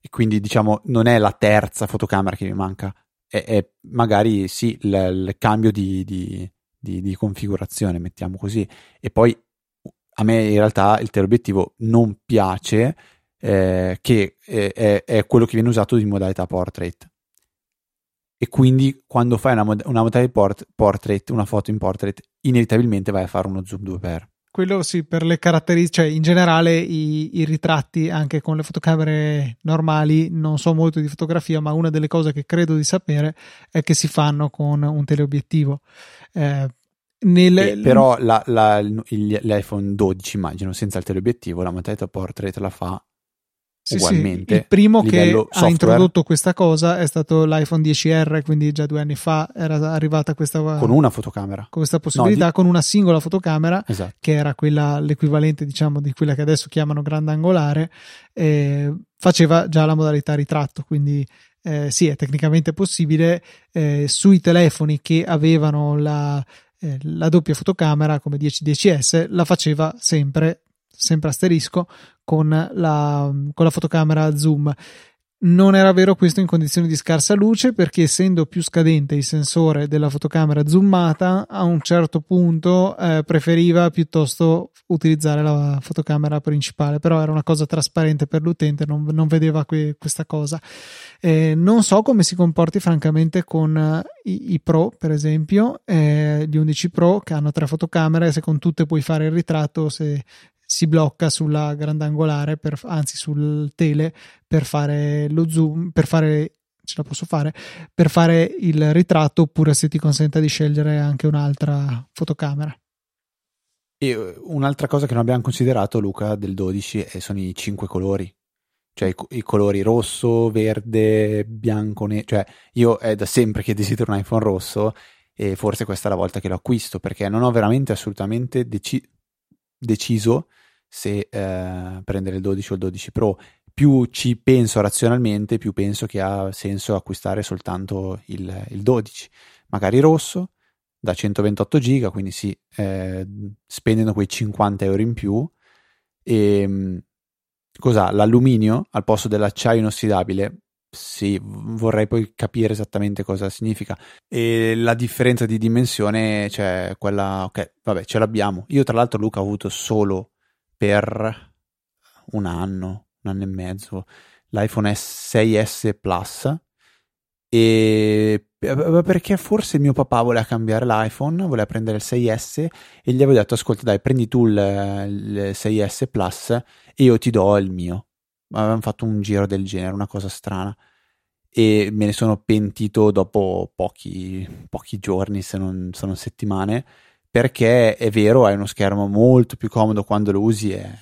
e quindi, diciamo, non è la terza fotocamera che mi manca. È, è magari, sì, il cambio di, di, di, di configurazione, mettiamo così. E poi, a me in realtà il teleobiettivo non piace, Eh, che eh, è, è quello che viene usato in modalità portrait, e quindi quando fai una, mod- una modalità port- portrait, una foto in portrait, inevitabilmente vai a fare uno zoom due per. Quello sì, per le caratteristiche, cioè in generale i, i ritratti anche con le fotocamere normali, non so molto di fotografia, ma una delle cose che credo di sapere è che si fanno con un teleobiettivo. eh, Nelle... Eh, però la, la, il, l'iPhone dodici, immagino, senza il teleobiettivo la modalità portrait la fa Sì, ugualmente. Sì. Il primo che software. Ha introdotto questa cosa è stato l'iPhone dieci R, quindi già due anni fa era arrivata questa con una fotocamera, con questa possibilità, no, di... con una singola fotocamera, esatto, che era quella, l'equivalente diciamo di quella che adesso chiamano grandangolare, eh, faceva già la modalità ritratto, quindi eh, sì, è tecnicamente possibile. Eh, sui telefoni che avevano la, eh, la doppia fotocamera come dieci dieci S la faceva sempre sempre asterisco con la, con la fotocamera zoom. Non era vero questo in condizioni di scarsa luce, perché essendo più scadente il sensore della fotocamera zoomata, a un certo punto eh, preferiva piuttosto utilizzare la fotocamera principale, però era una cosa trasparente per l'utente, non, non vedeva que, questa cosa. Eh, non so come si comporti francamente con i, i Pro, per esempio, eh, gli undici Pro, che hanno tre fotocamere, se con tutte puoi fare il ritratto, se si blocca sulla grandangolare, per, anzi sul tele, per fare lo zoom, per fare, ce la posso fare, per fare il ritratto, oppure se ti consenta di scegliere anche un'altra fotocamera. E un'altra cosa che non abbiamo considerato, Luca, del dodici sono i cinque colori, cioè i, i colori rosso, verde, bianco, ne- cioè io è da sempre che desidero un iPhone rosso, e forse questa è la volta che lo acquisto, perché non ho veramente assolutamente deci- deciso se eh, prendere il dodici o il dodici Pro. Più ci penso razionalmente, più penso che ha senso acquistare soltanto il, il dodici, magari rosso da centoventotto giga, quindi sì, eh, spendendo quei cinquanta euro in più. E cos'ha? L'alluminio al posto dell'acciaio inossidabile? Sì, vorrei poi capire esattamente cosa significa. E la differenza di dimensione, cioè quella, ok, vabbè, ce l'abbiamo. Io tra l'altro, Luca, ho avuto solo per un anno, un anno e mezzo, l'iPhone sei S Plus, e perché forse mio papà voleva cambiare l'iPhone, voleva prendere il sei S, e gli avevo detto: ascolta, dai, prendi tu il, il sei S Plus e io ti do il mio. Avevamo fatto un giro del genere, una cosa strana, e me ne sono pentito dopo pochi, pochi giorni, se non, se non settimane, perché è vero, hai uno schermo molto più comodo quando lo usi, è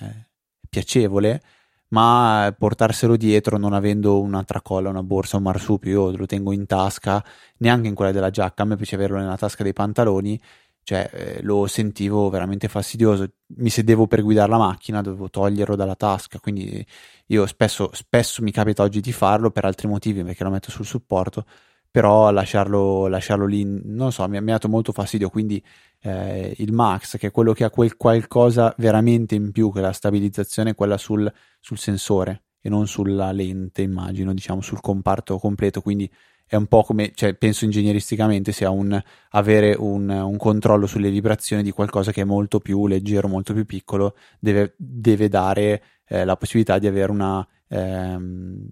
piacevole, ma portarselo dietro, non avendo una tracolla, una borsa, un marsupio, io lo tengo in tasca, neanche in quella della giacca, a me piace averlo nella tasca dei pantaloni, cioè lo sentivo veramente fastidioso. Mi sedevo per guidare la macchina, dovevo toglierlo dalla tasca, quindi io spesso, spesso mi capita oggi di farlo per altri motivi, perché lo metto sul supporto, però lasciarlo, lasciarlo lì, non so, mi ha, mi ha dato molto fastidio. Quindi eh, il Max, che è quello che ha quel qualcosa veramente in più, che la stabilizzazione è quella sul, sul sensore e non sulla lente, immagino, diciamo sul comparto completo, quindi è un po' come, cioè, penso ingegneristicamente sia un avere un, un controllo sulle vibrazioni di qualcosa che è molto più leggero, molto più piccolo, deve, deve dare eh, la possibilità di avere una, ehm,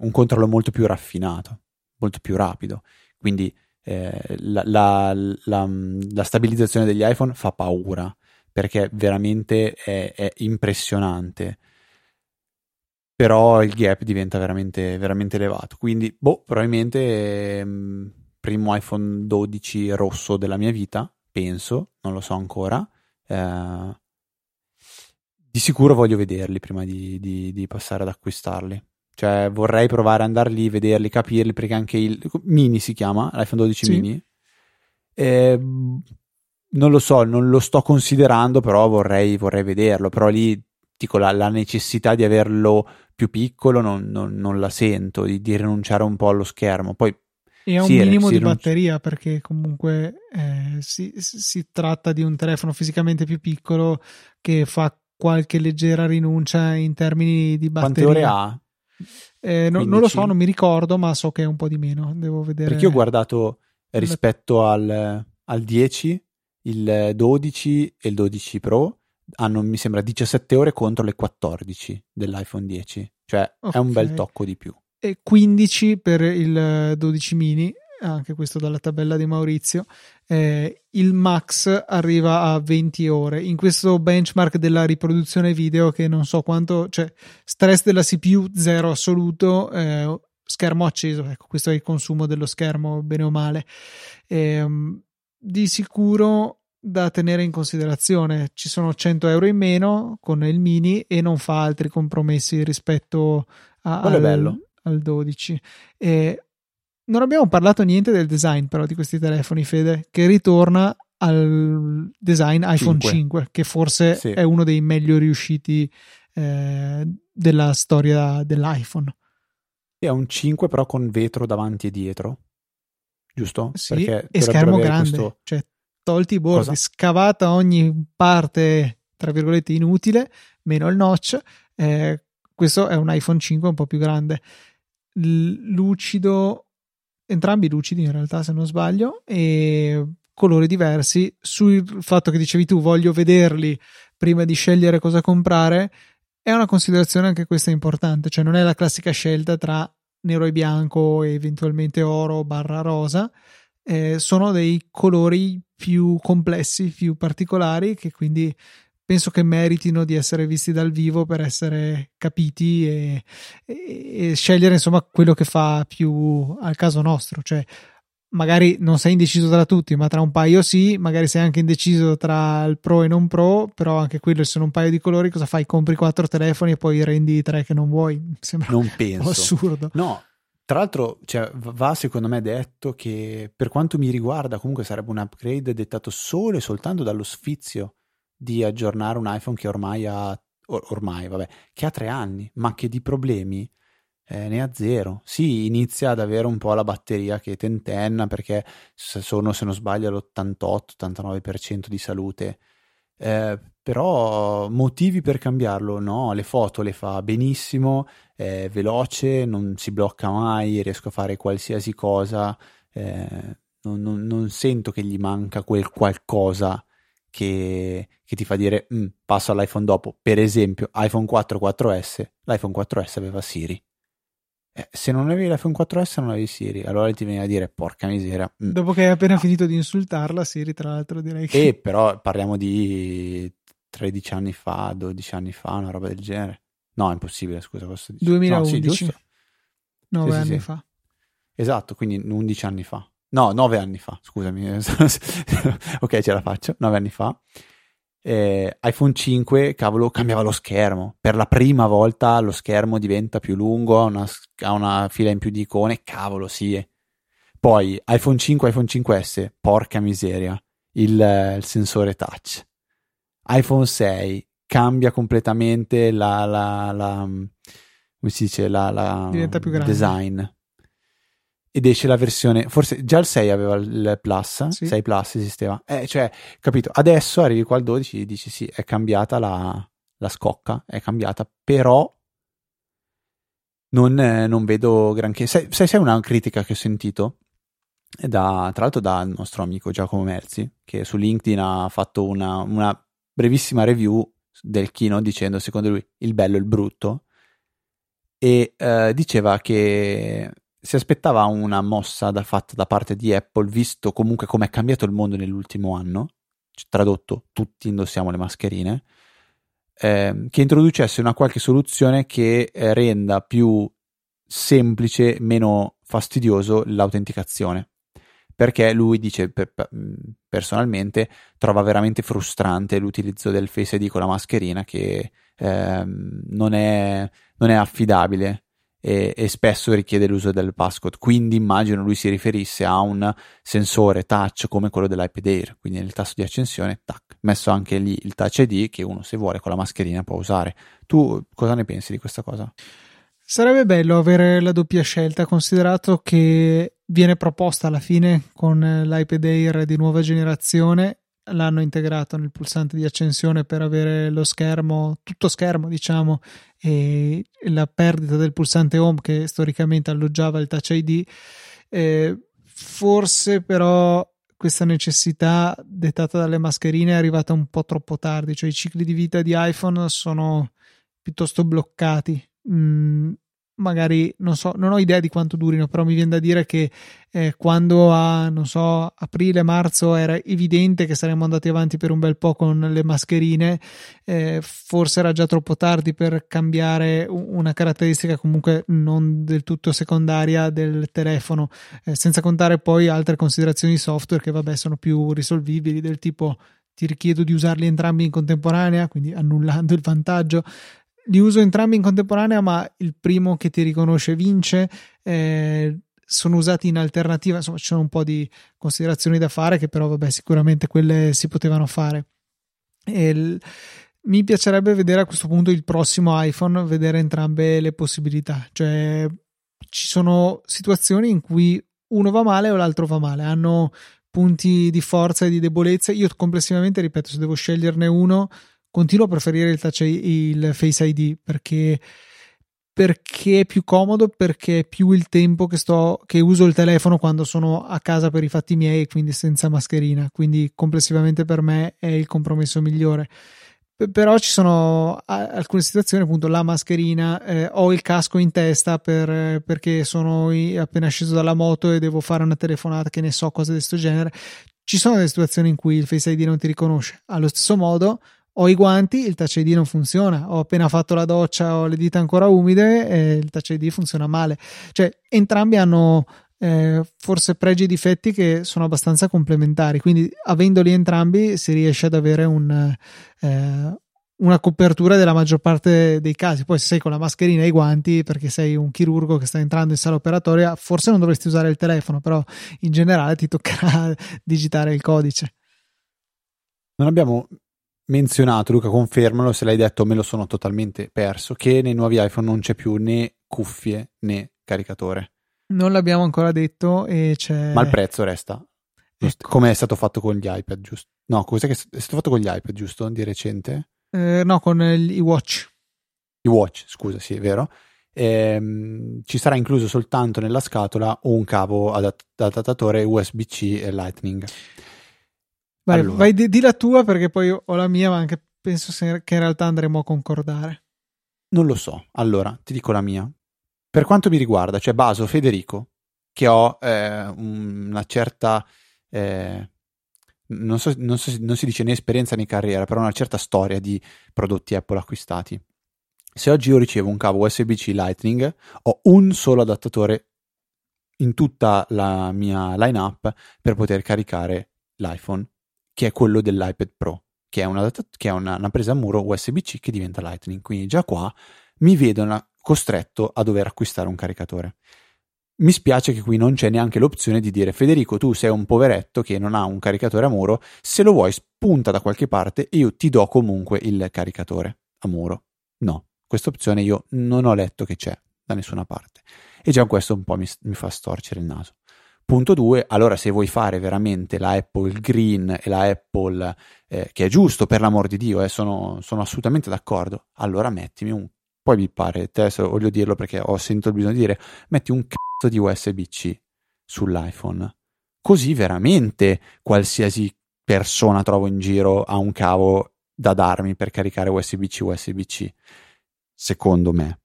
un controllo molto più raffinato, molto più rapido. Quindi eh, la, la, la, la stabilizzazione degli iPhone fa paura, perché veramente è, è impressionante. Però il gap diventa veramente, veramente elevato. Quindi, boh, probabilmente ehm, primo iPhone dodici rosso della mia vita, penso, non lo so ancora. Eh, di sicuro voglio vederli prima di, di, di passare ad acquistarli. Cioè, vorrei provare ad andare lì, vederli, capirli, perché anche il Mini si chiama, l'iPhone dodici sì. Mini. Eh, non lo so, non lo sto considerando, però vorrei, vorrei vederlo. Però lì, dico, la, la necessità di averlo più piccolo non, non, non la sento, di, di rinunciare un po' allo schermo. Poi e ha un minimo di batteria, perché comunque eh, si, si tratta di un telefono fisicamente più piccolo che fa qualche leggera rinuncia in termini di batteria. Quante ore ha? Eh, no, non lo so, non mi ricordo, ma so che è un po' di meno, devo vedere. Perché io ho guardato rispetto al, al dieci, il dodici e il dodici Pro hanno, mi sembra, diciassette ore contro le quattordici dell'iPhone dieci, cioè okay, è un bel tocco di più. E quindici per il dodici Mini, anche questo dalla tabella di Maurizio. Eh, il Max arriva a venti ore in questo benchmark della riproduzione video, che non so quanto, cioè stress della C P U zero assoluto, eh, schermo acceso, ecco, questo è il consumo dello schermo, bene o male. Eh, di sicuro da tenere in considerazione. Ci sono cento euro in meno con il mini e non fa altri compromessi rispetto a, al, bello. al dodici. E non abbiamo parlato niente del design però di questi telefoni, Fede, che ritorna al design iPhone cinque, che forse sì. è uno dei meglio riusciti eh, della storia dell'iPhone. È un cinque però con vetro davanti e dietro, giusto? Sì, perché e schermo grande, questo... cioè tolti i bordi, Cosa? scavata ogni parte tra virgolette inutile, meno il notch. Eh, questo è un iPhone cinque un po' più grande, L- lucido, entrambi lucidi in realtà se non sbaglio, e colori diversi. Sul fatto che dicevi tu, voglio vederli prima di scegliere cosa comprare, è una considerazione anche questa importante, cioè non è la classica scelta tra nero e bianco e eventualmente oro barra rosa. Eh, sono dei colori più complessi, più particolari, che quindi penso che meritino di essere visti dal vivo per essere capiti e, e, e scegliere insomma quello che fa più al caso nostro. Cioè magari non sei indeciso tra tutti, ma tra un paio sì, magari sei anche indeciso tra il pro e non pro, però anche quello sono un paio di colori, cosa fai? Compri quattro telefoni e poi rendi tre che non vuoi? Mi sembra non penso. assurdo. No, tra l'altro, cioè, va secondo me detto che per quanto mi riguarda comunque sarebbe un upgrade dettato solo e soltanto dallo sfizio di aggiornare un iPhone che ormai ha or- ormai vabbè che ha tre anni, ma che di problemi Eh, ne ha zero. Sì, inizia ad avere un po' la batteria che tentenna, perché sono, se non sbaglio, l'ottantotto ottantanove per cento di salute, eh, però motivi per cambiarlo no, le foto le fa benissimo, è veloce, non si blocca mai, riesco a fare qualsiasi cosa, eh, non, non, non sento che gli manca quel qualcosa Che, che ti fa dire passo all'iPhone dopo. Per esempio iPhone quattro, quattro S, l'iPhone quattro S aveva Siri. Eh, se non avevi l'iPhone quattro S non avevi Siri, allora ti veniva a dire porca miseria. Mh. Dopo che hai appena ah. finito di insultarla Siri, tra l'altro, direi che... E però parliamo di tredici anni fa, dodici anni fa, una roba del genere. No, è impossibile, scusa. Posso dire? duemilaundici, no, sì, giusto? nove sì, anni sì, sì. fa. Esatto, quindi undici anni fa. No, nove anni fa, scusami. Ok, ce la faccio. Nove anni fa. Eh, iPhone cinque, cavolo, cambiava lo schermo. Per la prima volta lo schermo diventa più lungo, ha una, ha una fila in più di icone. Cavolo, sì. Poi iPhone cinque, iPhone cinque S, porca miseria. Il, il sensore touch. iPhone sei, cambia completamente la... la, la come si dice? La, la diventa più grande. Design. Ed esce la versione, forse già il sei aveva il Plus, sì. sei Plus esisteva, eh, cioè capito, adesso arrivi qua al dodici e dici sì, è cambiata la, la scocca, è cambiata, però non, eh, non vedo granché. Sai, sai, sai una critica che ho sentito, da, tra l'altro dal nostro amico Giacomo Merzi, che su LinkedIn ha fatto una, una brevissima review del keynote dicendo secondo lui il bello e il brutto, e eh, diceva che... si aspettava una mossa da, fatta da parte di Apple, visto comunque come è cambiato il mondo nell'ultimo anno, tradotto tutti indossiamo le mascherine, eh, che introducesse una qualche soluzione che eh, renda più semplice, meno fastidioso l'autenticazione, perché lui dice per, personalmente trova veramente frustrante l'utilizzo del Face I D con la mascherina, che eh, non è, non è affidabile. E, e spesso richiede l'uso del passcode, quindi immagino lui si riferisse a un sensore touch come quello dell'iPad Air, quindi nel tasto di accensione tac, messo anche lì il Touch I D che uno se vuole con la mascherina può usare. Tu cosa ne pensi di questa cosa? Sarebbe bello avere la doppia scelta, considerato che viene proposta alla fine con l'iPad Air di nuova generazione, l'hanno integrato nel pulsante di accensione per avere lo schermo, tutto schermo diciamo, e la perdita del pulsante home che storicamente alloggiava il Touch I D. Eh, forse però questa necessità dettata dalle mascherine è arrivata un po' troppo tardi, cioè i cicli di vita di iPhone sono piuttosto bloccati. Mm, magari non so, non ho idea di quanto durino, però mi viene da dire che eh, quando a non so aprile, marzo era evidente che saremmo andati avanti per un bel po' con le mascherine, eh, forse era già troppo tardi per cambiare una caratteristica comunque non del tutto secondaria del telefono, eh, senza contare poi altre considerazioni software che vabbè sono più risolvibili, del tipo ti richiedo di usarli entrambi in contemporanea, quindi annullando il vantaggio. Li uso entrambi in contemporanea, ma il primo che ti riconosce vince, eh, sono usati in alternativa, insomma ci sono un po' di considerazioni da fare che però vabbè sicuramente quelle si potevano fare. E il, mi piacerebbe vedere a questo punto il prossimo iPhone, vedere entrambe le possibilità, cioè ci sono situazioni in cui uno va male o l'altro va male, hanno punti di forza e di debolezza. Io complessivamente, ripeto, se devo sceglierne uno continuo a preferire il touch, il Face I D, perché, perché è più comodo, perché è più il tempo che sto che uso il telefono quando sono a casa per i fatti miei e quindi senza mascherina, quindi complessivamente per me è il compromesso migliore. P- però ci sono a- alcune situazioni, appunto la mascherina, eh, ho il casco in testa per, perché sono appena sceso dalla moto e devo fare una telefonata, che ne so, cose di questo genere. Ci sono delle situazioni in cui il Face I D non ti riconosce. Allo stesso modo ho i guanti, il Touch I D non funziona, ho appena fatto la doccia, ho le dita ancora umide e il Touch I D funziona male. Cioè entrambi hanno eh, forse pregi e difetti che sono abbastanza complementari, quindi avendoli entrambi si riesce ad avere un, eh, una copertura della maggior parte dei casi. Poi se sei con la mascherina e i guanti perché sei un chirurgo che sta entrando in sala operatoria forse non dovresti usare il telefono, però in generale ti toccherà digitare il codice. Non abbiamo menzionato, Luca confermalo se l'hai detto, me lo sono totalmente perso, che nei nuovi iPhone non c'è più né cuffie né caricatore. Non l'abbiamo ancora detto e c'è... ma il prezzo resta, ecco. Come è stato fatto con gli iPad, giusto? No, cos'è che è stato fatto con gli iPad, giusto? Di recente? Eh, no, con i Watch. I Watch, scusa, sì, è vero. Ehm, ci sarà incluso soltanto nella scatola un cavo adatt- adattatore U S B C e Lightning. Vai, allora. vai di, di la tua, perché poi ho la mia, ma anche penso se, che in realtà andremo a concordare. Non lo so. Allora, ti dico la mia. Per quanto mi riguarda, cioè baso Federico, che ho eh, una certa, eh, non so, non so, non si dice né esperienza né carriera, però una certa storia di prodotti Apple acquistati. Se oggi io ricevo un cavo U S B C Lightning, ho un solo adattatore in tutta la mia lineup per poter caricare l'iPhone, che è quello dell'iPad Pro, che è, una, che è una, una presa a muro U S B C che diventa Lightning, quindi già qua mi vedo una, costretto a dover acquistare un caricatore. Mi spiace che qui non c'è neanche l'opzione di dire Federico, tu sei un poveretto che non ha un caricatore a muro, se lo vuoi spunta da qualche parte e io ti do comunque il caricatore a muro. No, questa opzione io non ho letto che c'è da nessuna parte e già questo un po' mi, mi fa storcere il naso. Punto due, allora se vuoi fare veramente la Apple Green e la Apple, eh, che è giusto per l'amor di Dio, eh, sono, sono assolutamente d'accordo, allora mettimi un, poi mi pare, te adesso voglio dirlo perché ho sentito il bisogno di dire, metti un cazzo di U S B C sull'iPhone, così veramente qualsiasi persona trovo in giro ha un cavo da darmi per caricare U S B C, U S B C, secondo me.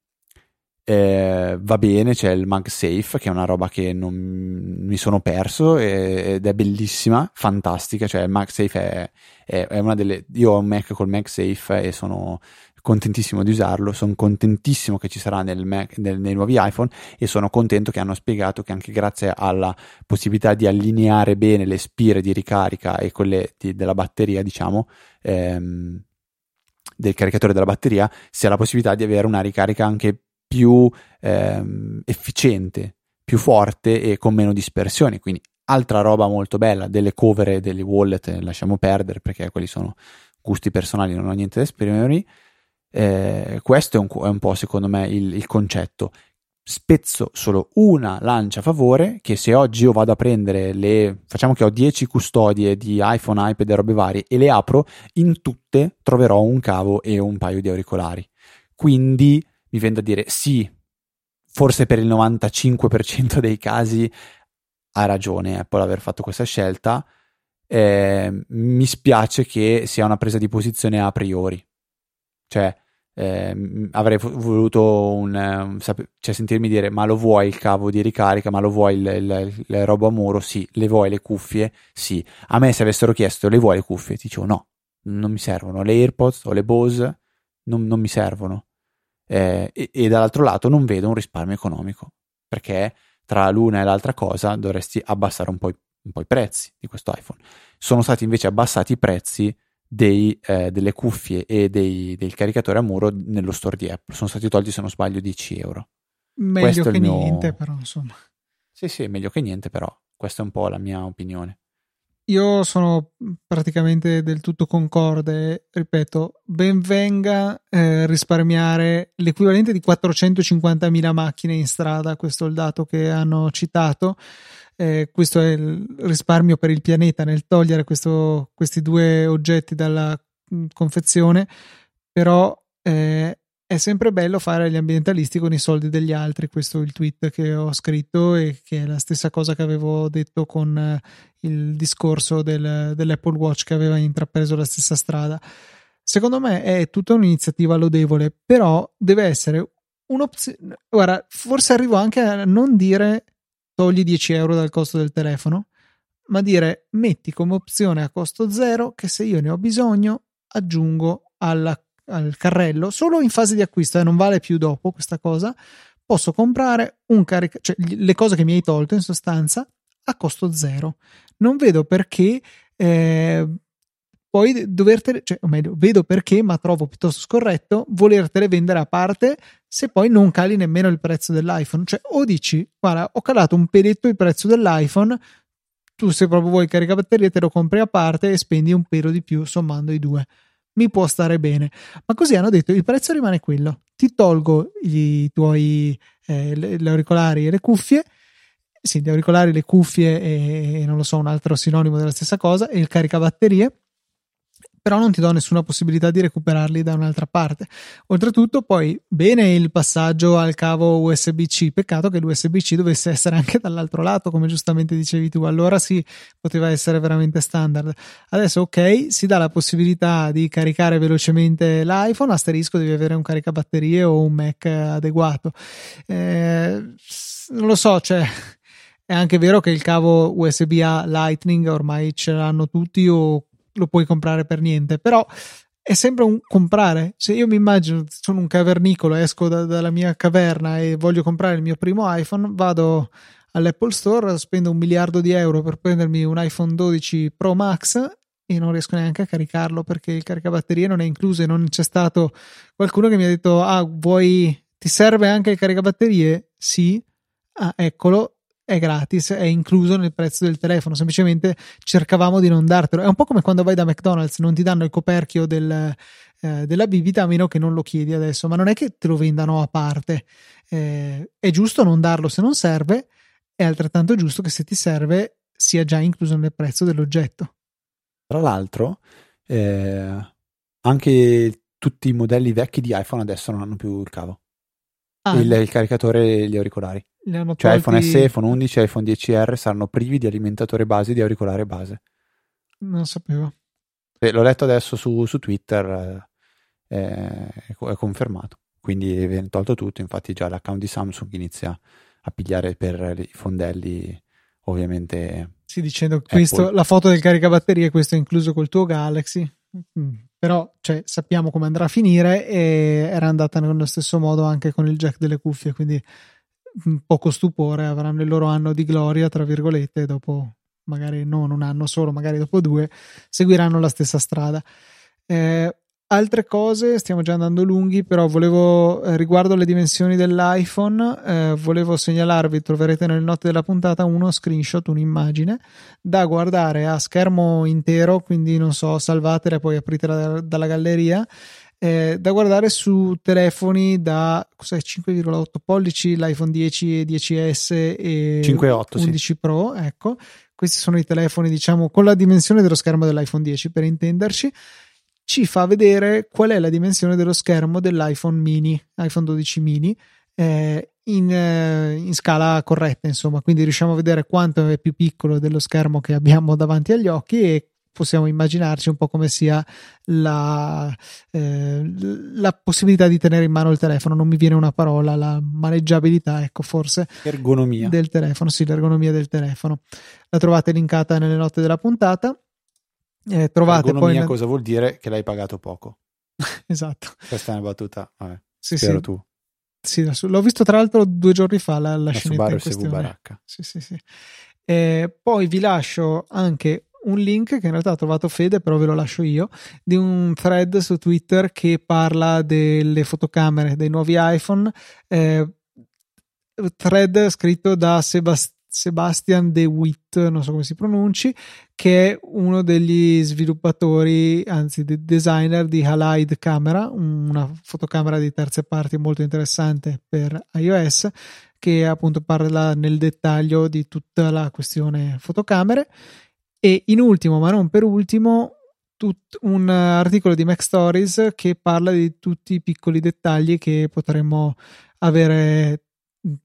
Eh, va bene, c'è il MagSafe che è una roba che non mi sono perso e, ed è bellissima, fantastica, cioè il MagSafe è, è, è una delle, io ho un Mac col MagSafe e sono contentissimo di usarlo, sono contentissimo che ci sarà nel Mac, nel, nei nuovi iPhone e sono contento che hanno spiegato che anche grazie alla possibilità di allineare bene le spire di ricarica e quelle di, della batteria, diciamo ehm, del caricatore della batteria, si ha la possibilità di avere una ricarica anche più ehm, efficiente, più forte e con meno dispersione, quindi altra roba molto bella. Delle cover e delle wallet lasciamo perdere perché quelli sono gusti personali, non ho niente da esprimermi. Eh, questo è un, è un po' secondo me il, il concetto. Spezzo solo una lancia a favore, che se oggi io vado a prendere le, facciamo che ho dieci custodie di iPhone, iPad e robe varie e le apro, in tutte troverò un cavo e un paio di auricolari, quindi mi viene da dire sì, forse per il novantacinque per cento dei casi ha ragione Apple aver fatto questa scelta. Eh, mi spiace che sia una presa di posizione a priori, cioè eh, avrei voluto un, un cioè sentirmi dire: ma lo vuoi il cavo di ricarica, ma lo vuoi il, il, il roba a muro? Sì. Le vuoi le cuffie? Sì. A me se avessero chiesto le vuoi le cuffie, ti dicevo no, non mi servono le AirPods o le Bose, non, non mi servono. Eh, e, e dall'altro lato non vedo un risparmio economico, perché tra l'una e l'altra cosa dovresti abbassare un po' i, un po' i prezzi di questo iPhone. Sono stati invece abbassati i prezzi dei, eh, delle cuffie e dei, del caricatore a muro nello store di Apple. Sono stati tolti, se non sbaglio, dieci euro. Meglio questo che è il mio... niente, però insomma. Sì, sì, meglio che niente, però questa è un po' la mia opinione. Io sono praticamente del tutto concorde, ripeto, ben venga eh, risparmiare l'equivalente di quattrocentocinquantamila macchine in strada, questo è il dato che hanno citato, eh, questo è il risparmio per il pianeta nel togliere questo, questi due oggetti dalla confezione, però eh, è sempre bello fare gli ambientalisti con i soldi degli altri, questo è il tweet che ho scritto e che è la stessa cosa che avevo detto con eh, il discorso del, dell'Apple Watch, che aveva intrapreso la stessa strada. Secondo me è tutta un'iniziativa lodevole, però deve essere un'opzione. Guarda, forse arrivo anche a non dire togli dieci euro dal costo del telefono, ma dire metti come opzione a costo zero che se io ne ho bisogno aggiungo alla, al carrello, solo in fase di acquisto, e eh, non vale più dopo questa cosa, posso comprare un carica, cioè le cose che mi hai tolto in sostanza a costo zero. Non vedo perché eh, poi dovertele, cioè, o meglio, vedo perché, ma trovo piuttosto scorretto volertele vendere a parte se poi non cali nemmeno il prezzo dell'iPhone. Cioè, o dici guarda, ho calato un peletto il prezzo dell'iPhone, tu se proprio vuoi caricabatterie te lo compri a parte e spendi un pelo di più sommando i due, mi può stare bene. Ma così hanno detto il prezzo rimane quello, ti tolgo i tuoi eh, gli auricolari e le cuffie. Sì, gli auricolari, le cuffie e, e non lo so, un altro sinonimo della stessa cosa, e il caricabatterie, però non ti do nessuna possibilità di recuperarli da un'altra parte. Oltretutto poi bene il passaggio al cavo U S B-C, peccato che l'U S B-C dovesse essere anche dall'altro lato, come giustamente dicevi tu, allora sì, poteva essere veramente standard. Adesso ok, si dà la possibilità di caricare velocemente l'iPhone, asterisco devi avere un caricabatterie o un Mac adeguato. Eh, non lo so, cioè... È anche vero che il cavo U S B A Lightning ormai ce l'hanno tutti o lo puoi comprare per niente, però è sempre un comprare. Se io mi immagino, sono un cavernicolo, esco da, dalla mia caverna e voglio comprare il mio primo iPhone, vado all'Apple Store, spendo un miliardo di euro per prendermi un iPhone dodici Pro Max e non riesco neanche a caricarlo perché il caricabatterie non è incluso e non c'è stato qualcuno che mi ha detto ah vuoi, ti serve anche il caricabatterie? Sì, ah eccolo, è gratis, è incluso nel prezzo del telefono, semplicemente cercavamo di non dartelo. È un po' come quando vai da McDonald's, non ti danno il coperchio del, eh, della bibita a meno che non lo chiedi adesso, ma non è che te lo vendano a parte, eh, è giusto non darlo se non serve, è altrettanto giusto che se ti serve sia già incluso nel prezzo dell'oggetto. Tra l'altro eh, anche tutti i modelli vecchi di iPhone adesso non hanno più il cavo, ah, il, il caricatore e gli auricolari. Cioè tolti... iPhone S E, iPhone undici e iPhone dieci R saranno privi di alimentatore base e di auricolare base. Non sapevo. E l'ho letto adesso su, su Twitter, eh, è confermato. Quindi viene tolto tutto, infatti già l'account di Samsung inizia a pigliare per i fondelli, ovviamente. Sì, dicendo questo, la foto del caricabatterie, questo è incluso col tuo Galaxy. Mm. Però cioè, sappiamo come andrà a finire e era andata nello stesso modo anche con il jack delle cuffie, quindi... poco stupore, avranno il loro anno di gloria tra virgolette, dopo magari non un anno solo, magari dopo due seguiranno la stessa strada. Eh, altre cose, stiamo già andando lunghi, però volevo eh, riguardo le dimensioni dell'iPhone eh, volevo segnalarvi, troverete nelle note della puntata uno screenshot, un'immagine da guardare a schermo intero, quindi non so, salvatela e poi apritela da, dalla galleria. Eh, da guardare su telefoni da cos'è, cinque virgola otto pollici l'iPhone dieci e dieci S e cinque virgola otto, undici sì. Pro, ecco, questi sono i telefoni diciamo con la dimensione dello schermo dell'iPhone dieci, per intenderci. Ci fa vedere qual è la dimensione dello schermo dell'iPhone mini, iPhone dodici mini, eh, in, eh, in scala corretta insomma, quindi riusciamo a vedere quanto è più piccolo dello schermo che abbiamo davanti agli occhi e possiamo immaginarci un po' come sia la, eh, la possibilità di tenere in mano il telefono. Non mi viene una parola, la maneggiabilità, ecco, forse. Ergonomia. Del telefono, sì, l'ergonomia del telefono. La trovate linkata nelle note della puntata. Eh, trovate ergonomia poi in... cosa vuol dire? Che l'hai pagato poco. Esatto. Questa è una battuta, vabbè, sì, spero sì. Tu. Sì, l'ho visto tra l'altro due giorni fa la, la, la scenetta in questione. Sì, sì, sì. Eh, poi vi lascio anche un link che in realtà ha trovato Fede, però ve lo lascio io, di un thread su Twitter che parla delle fotocamere dei nuovi iPhone, eh, thread scritto da Sebast- Sebastian De Witt, non so come si pronunci, che è uno degli sviluppatori, anzi dei designer di Halide Camera, una fotocamera di terze parti molto interessante per iOS, che appunto parla nel dettaglio di tutta la questione fotocamere. E in ultimo, ma non per ultimo, tut- un articolo di Mac Stories che parla di tutti i piccoli dettagli che potremmo avere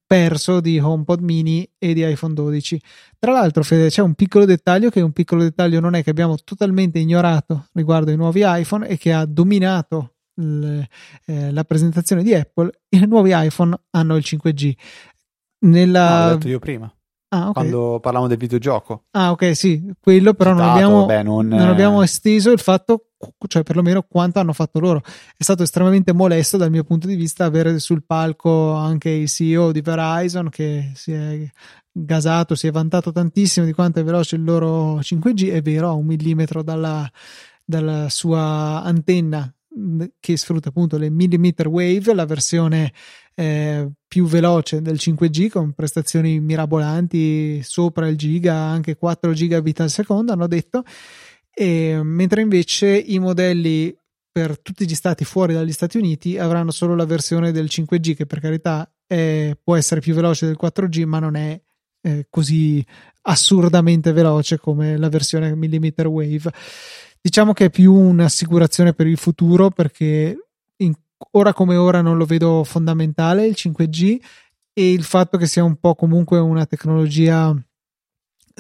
perso di HomePod Mini e di iPhone dodici. Tra l'altro, Fede, c'è un piccolo dettaglio che un piccolo dettaglio non è, che abbiamo totalmente ignorato riguardo ai nuovi iPhone e che ha dominato l- eh, la presentazione di Apple. I nuovi iPhone hanno il cinque G. Nella... No, l'ho detto io prima. Ah, okay. Quando parlavamo del videogioco. Ah, ok, sì, quello però citato, non abbiamo, beh, non... non abbiamo esteso il fatto, cioè perlomeno quanto hanno fatto loro. È stato estremamente molesto dal mio punto di vista avere sul palco anche il C E O di Verizon, che si è gasato, si è vantato tantissimo di quanto è veloce il loro cinque G. È vero, a un millimetro dalla, dalla sua antenna, che sfrutta appunto le millimeter wave, la versione eh, più veloce del cinque G, con prestazioni mirabolanti sopra il giga, anche quattro gigabit al secondo hanno detto. E, mentre invece i modelli per tutti gli stati fuori dagli Stati Uniti avranno solo la versione del cinque G, che per carità è, può essere più veloce del quattro G, ma non è eh, così assurdamente veloce come la versione millimeter wave. Diciamo che è più un'assicurazione per il futuro, perché in, ora come ora non lo vedo fondamentale il cinque G, e il fatto che sia un po' comunque una tecnologia,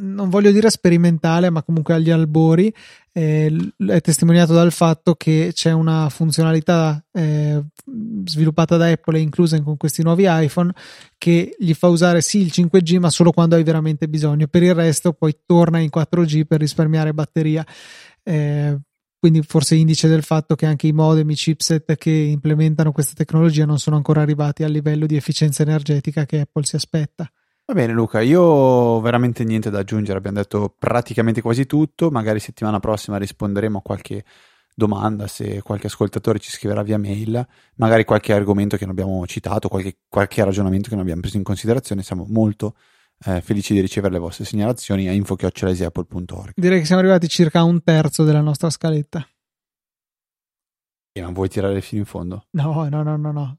non voglio dire sperimentale, ma comunque agli albori, eh, è testimoniato dal fatto che c'è una funzionalità eh, sviluppata da Apple e inclusa in, con questi nuovi iPhone, che gli fa usare sì il cinque G, ma solo quando hai veramente bisogno. Per il resto poi torna in quattro G per risparmiare batteria. Eh, quindi forse indice del fatto che anche i modem, i chipset che implementano questa tecnologia non sono ancora arrivati al livello di efficienza energetica che Apple si aspetta. Va bene Luca, io veramente niente da aggiungere, abbiamo detto praticamente quasi tutto. Magari settimana prossima risponderemo a qualche domanda, se qualche ascoltatore ci scriverà via mail, magari qualche argomento che non abbiamo citato, qualche, qualche ragionamento che non abbiamo preso in considerazione. Siamo molto Eh, felici di ricevere le vostre segnalazioni a info chiocciola apple punto org. Direi che siamo arrivati circa a un terzo della nostra scaletta. E non vuoi tirare fino in fondo? No, no, no, no, no.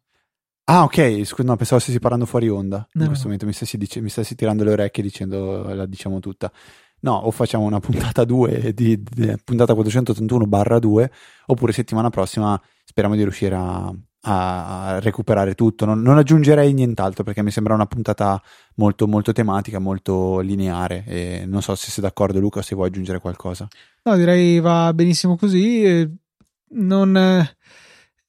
Ah, ok, scusa, no, pensavo stessi parlando fuori onda. No. In questo momento mi stessi, dice, mi stessi tirando le orecchie dicendo la diciamo tutta. No, o facciamo una puntata due di, di puntata quattrocentottantuno barra due, oppure settimana prossima speriamo di riuscire a a recuperare tutto. Non, non aggiungerei nient'altro, perché mi sembra una puntata molto molto tematica, molto lineare, e non so se sei d'accordo Luca, se vuoi aggiungere qualcosa. No, direi va benissimo così. Non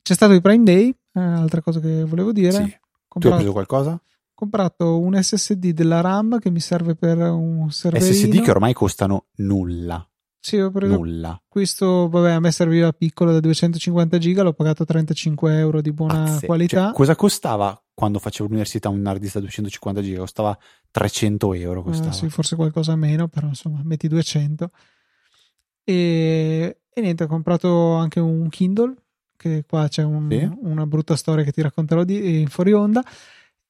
c'è stato il Prime Day, eh, altra cosa che volevo dire. Sì. Comprato, tu hai preso qualcosa? Ho comprato un S S D della RAM che mi serve per un serverino. S S D che ormai costano nulla. Sì, ho preso nulla. Questo, vabbè, a me serviva piccolo, da duecentocinquanta giga, l'ho pagato trentacinque euro di buona Pazzè. qualità. Cioè, cosa costava quando facevo l'università un hard disk da duecentocinquanta giga? Costava trecento euro. Costava. Eh, sì, forse qualcosa meno, però insomma, metti duecento. E, e niente, ho comprato anche un Kindle, che qua c'è un, sì. una brutta storia che ti racconterò di, in fuori onda.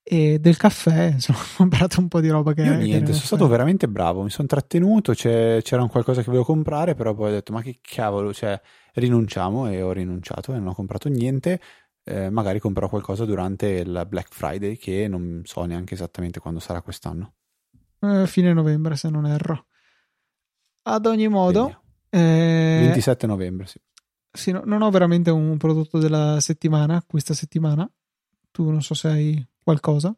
E del caffè, insomma, ho comprato un po' di roba che Io niente, che sono stato veramente bravo, mi sono trattenuto, cioè, c'era un qualcosa che volevo comprare, però poi ho detto ma che cavolo, cioè, rinunciamo, e ho rinunciato e non ho comprato niente. Eh, magari comprerò qualcosa durante il Black Friday, che non so neanche esattamente quando sarà quest'anno, eh, fine novembre se non erro. Ad ogni modo eh... ventisette novembre, sì, sì, no, non ho veramente un prodotto della settimana questa settimana. Tu non so se hai qualcosa?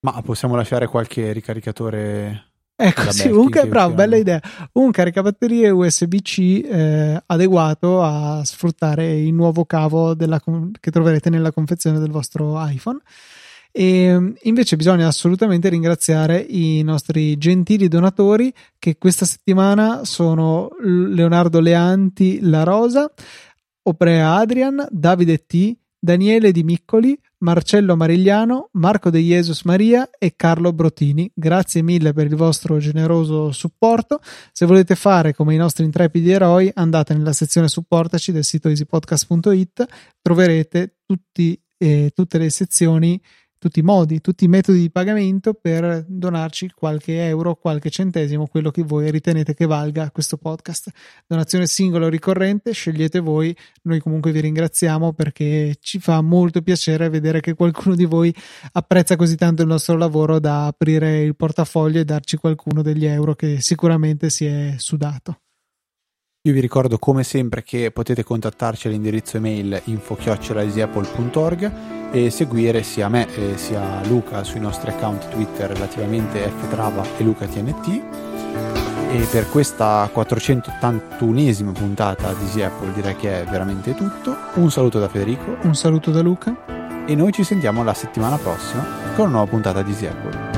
Ma possiamo lasciare qualche ricaricatore Ecco, sì, un, bravo, bella idea. Un caricabatterie U S B C eh, adeguato a sfruttare il nuovo cavo della, che troverete nella confezione del vostro iPhone. E invece bisogna assolutamente ringraziare i nostri gentili donatori che questa settimana sono Leonardo Leanti La Rosa, Oprea Adrian, Davide T, Daniele Di Miccoli, Marcello Marigliano, Marco De Jesus Maria e Carlo Brotini. Grazie mille per il vostro generoso supporto. Se volete fare come i nostri intrepidi eroi, andate nella sezione supportaci del sito easypodcast punto it, troverete tutti, eh, tutte le sezioni, tutti i modi, tutti i metodi di pagamento per donarci qualche euro, qualche centesimo, quello che voi ritenete che valga questo podcast. Donazione singola o ricorrente, scegliete voi. Noi comunque vi ringraziamo perché ci fa molto piacere vedere che qualcuno di voi apprezza così tanto il nostro lavoro da aprire il portafoglio e darci qualcuno degli euro che sicuramente si è sudato. Io vi ricordo come sempre che potete contattarci all'indirizzo email info chiocciola easyapple punto org e seguire sia me eh, sia Luca sui nostri account Twitter relativamente ftrava e lucatnt. E per questa quattrocentottantunesima puntata di Easy Apple direi che è veramente tutto. Un saluto da Federico, un saluto da Luca e noi ci sentiamo la settimana prossima con una nuova puntata di Easy Apple.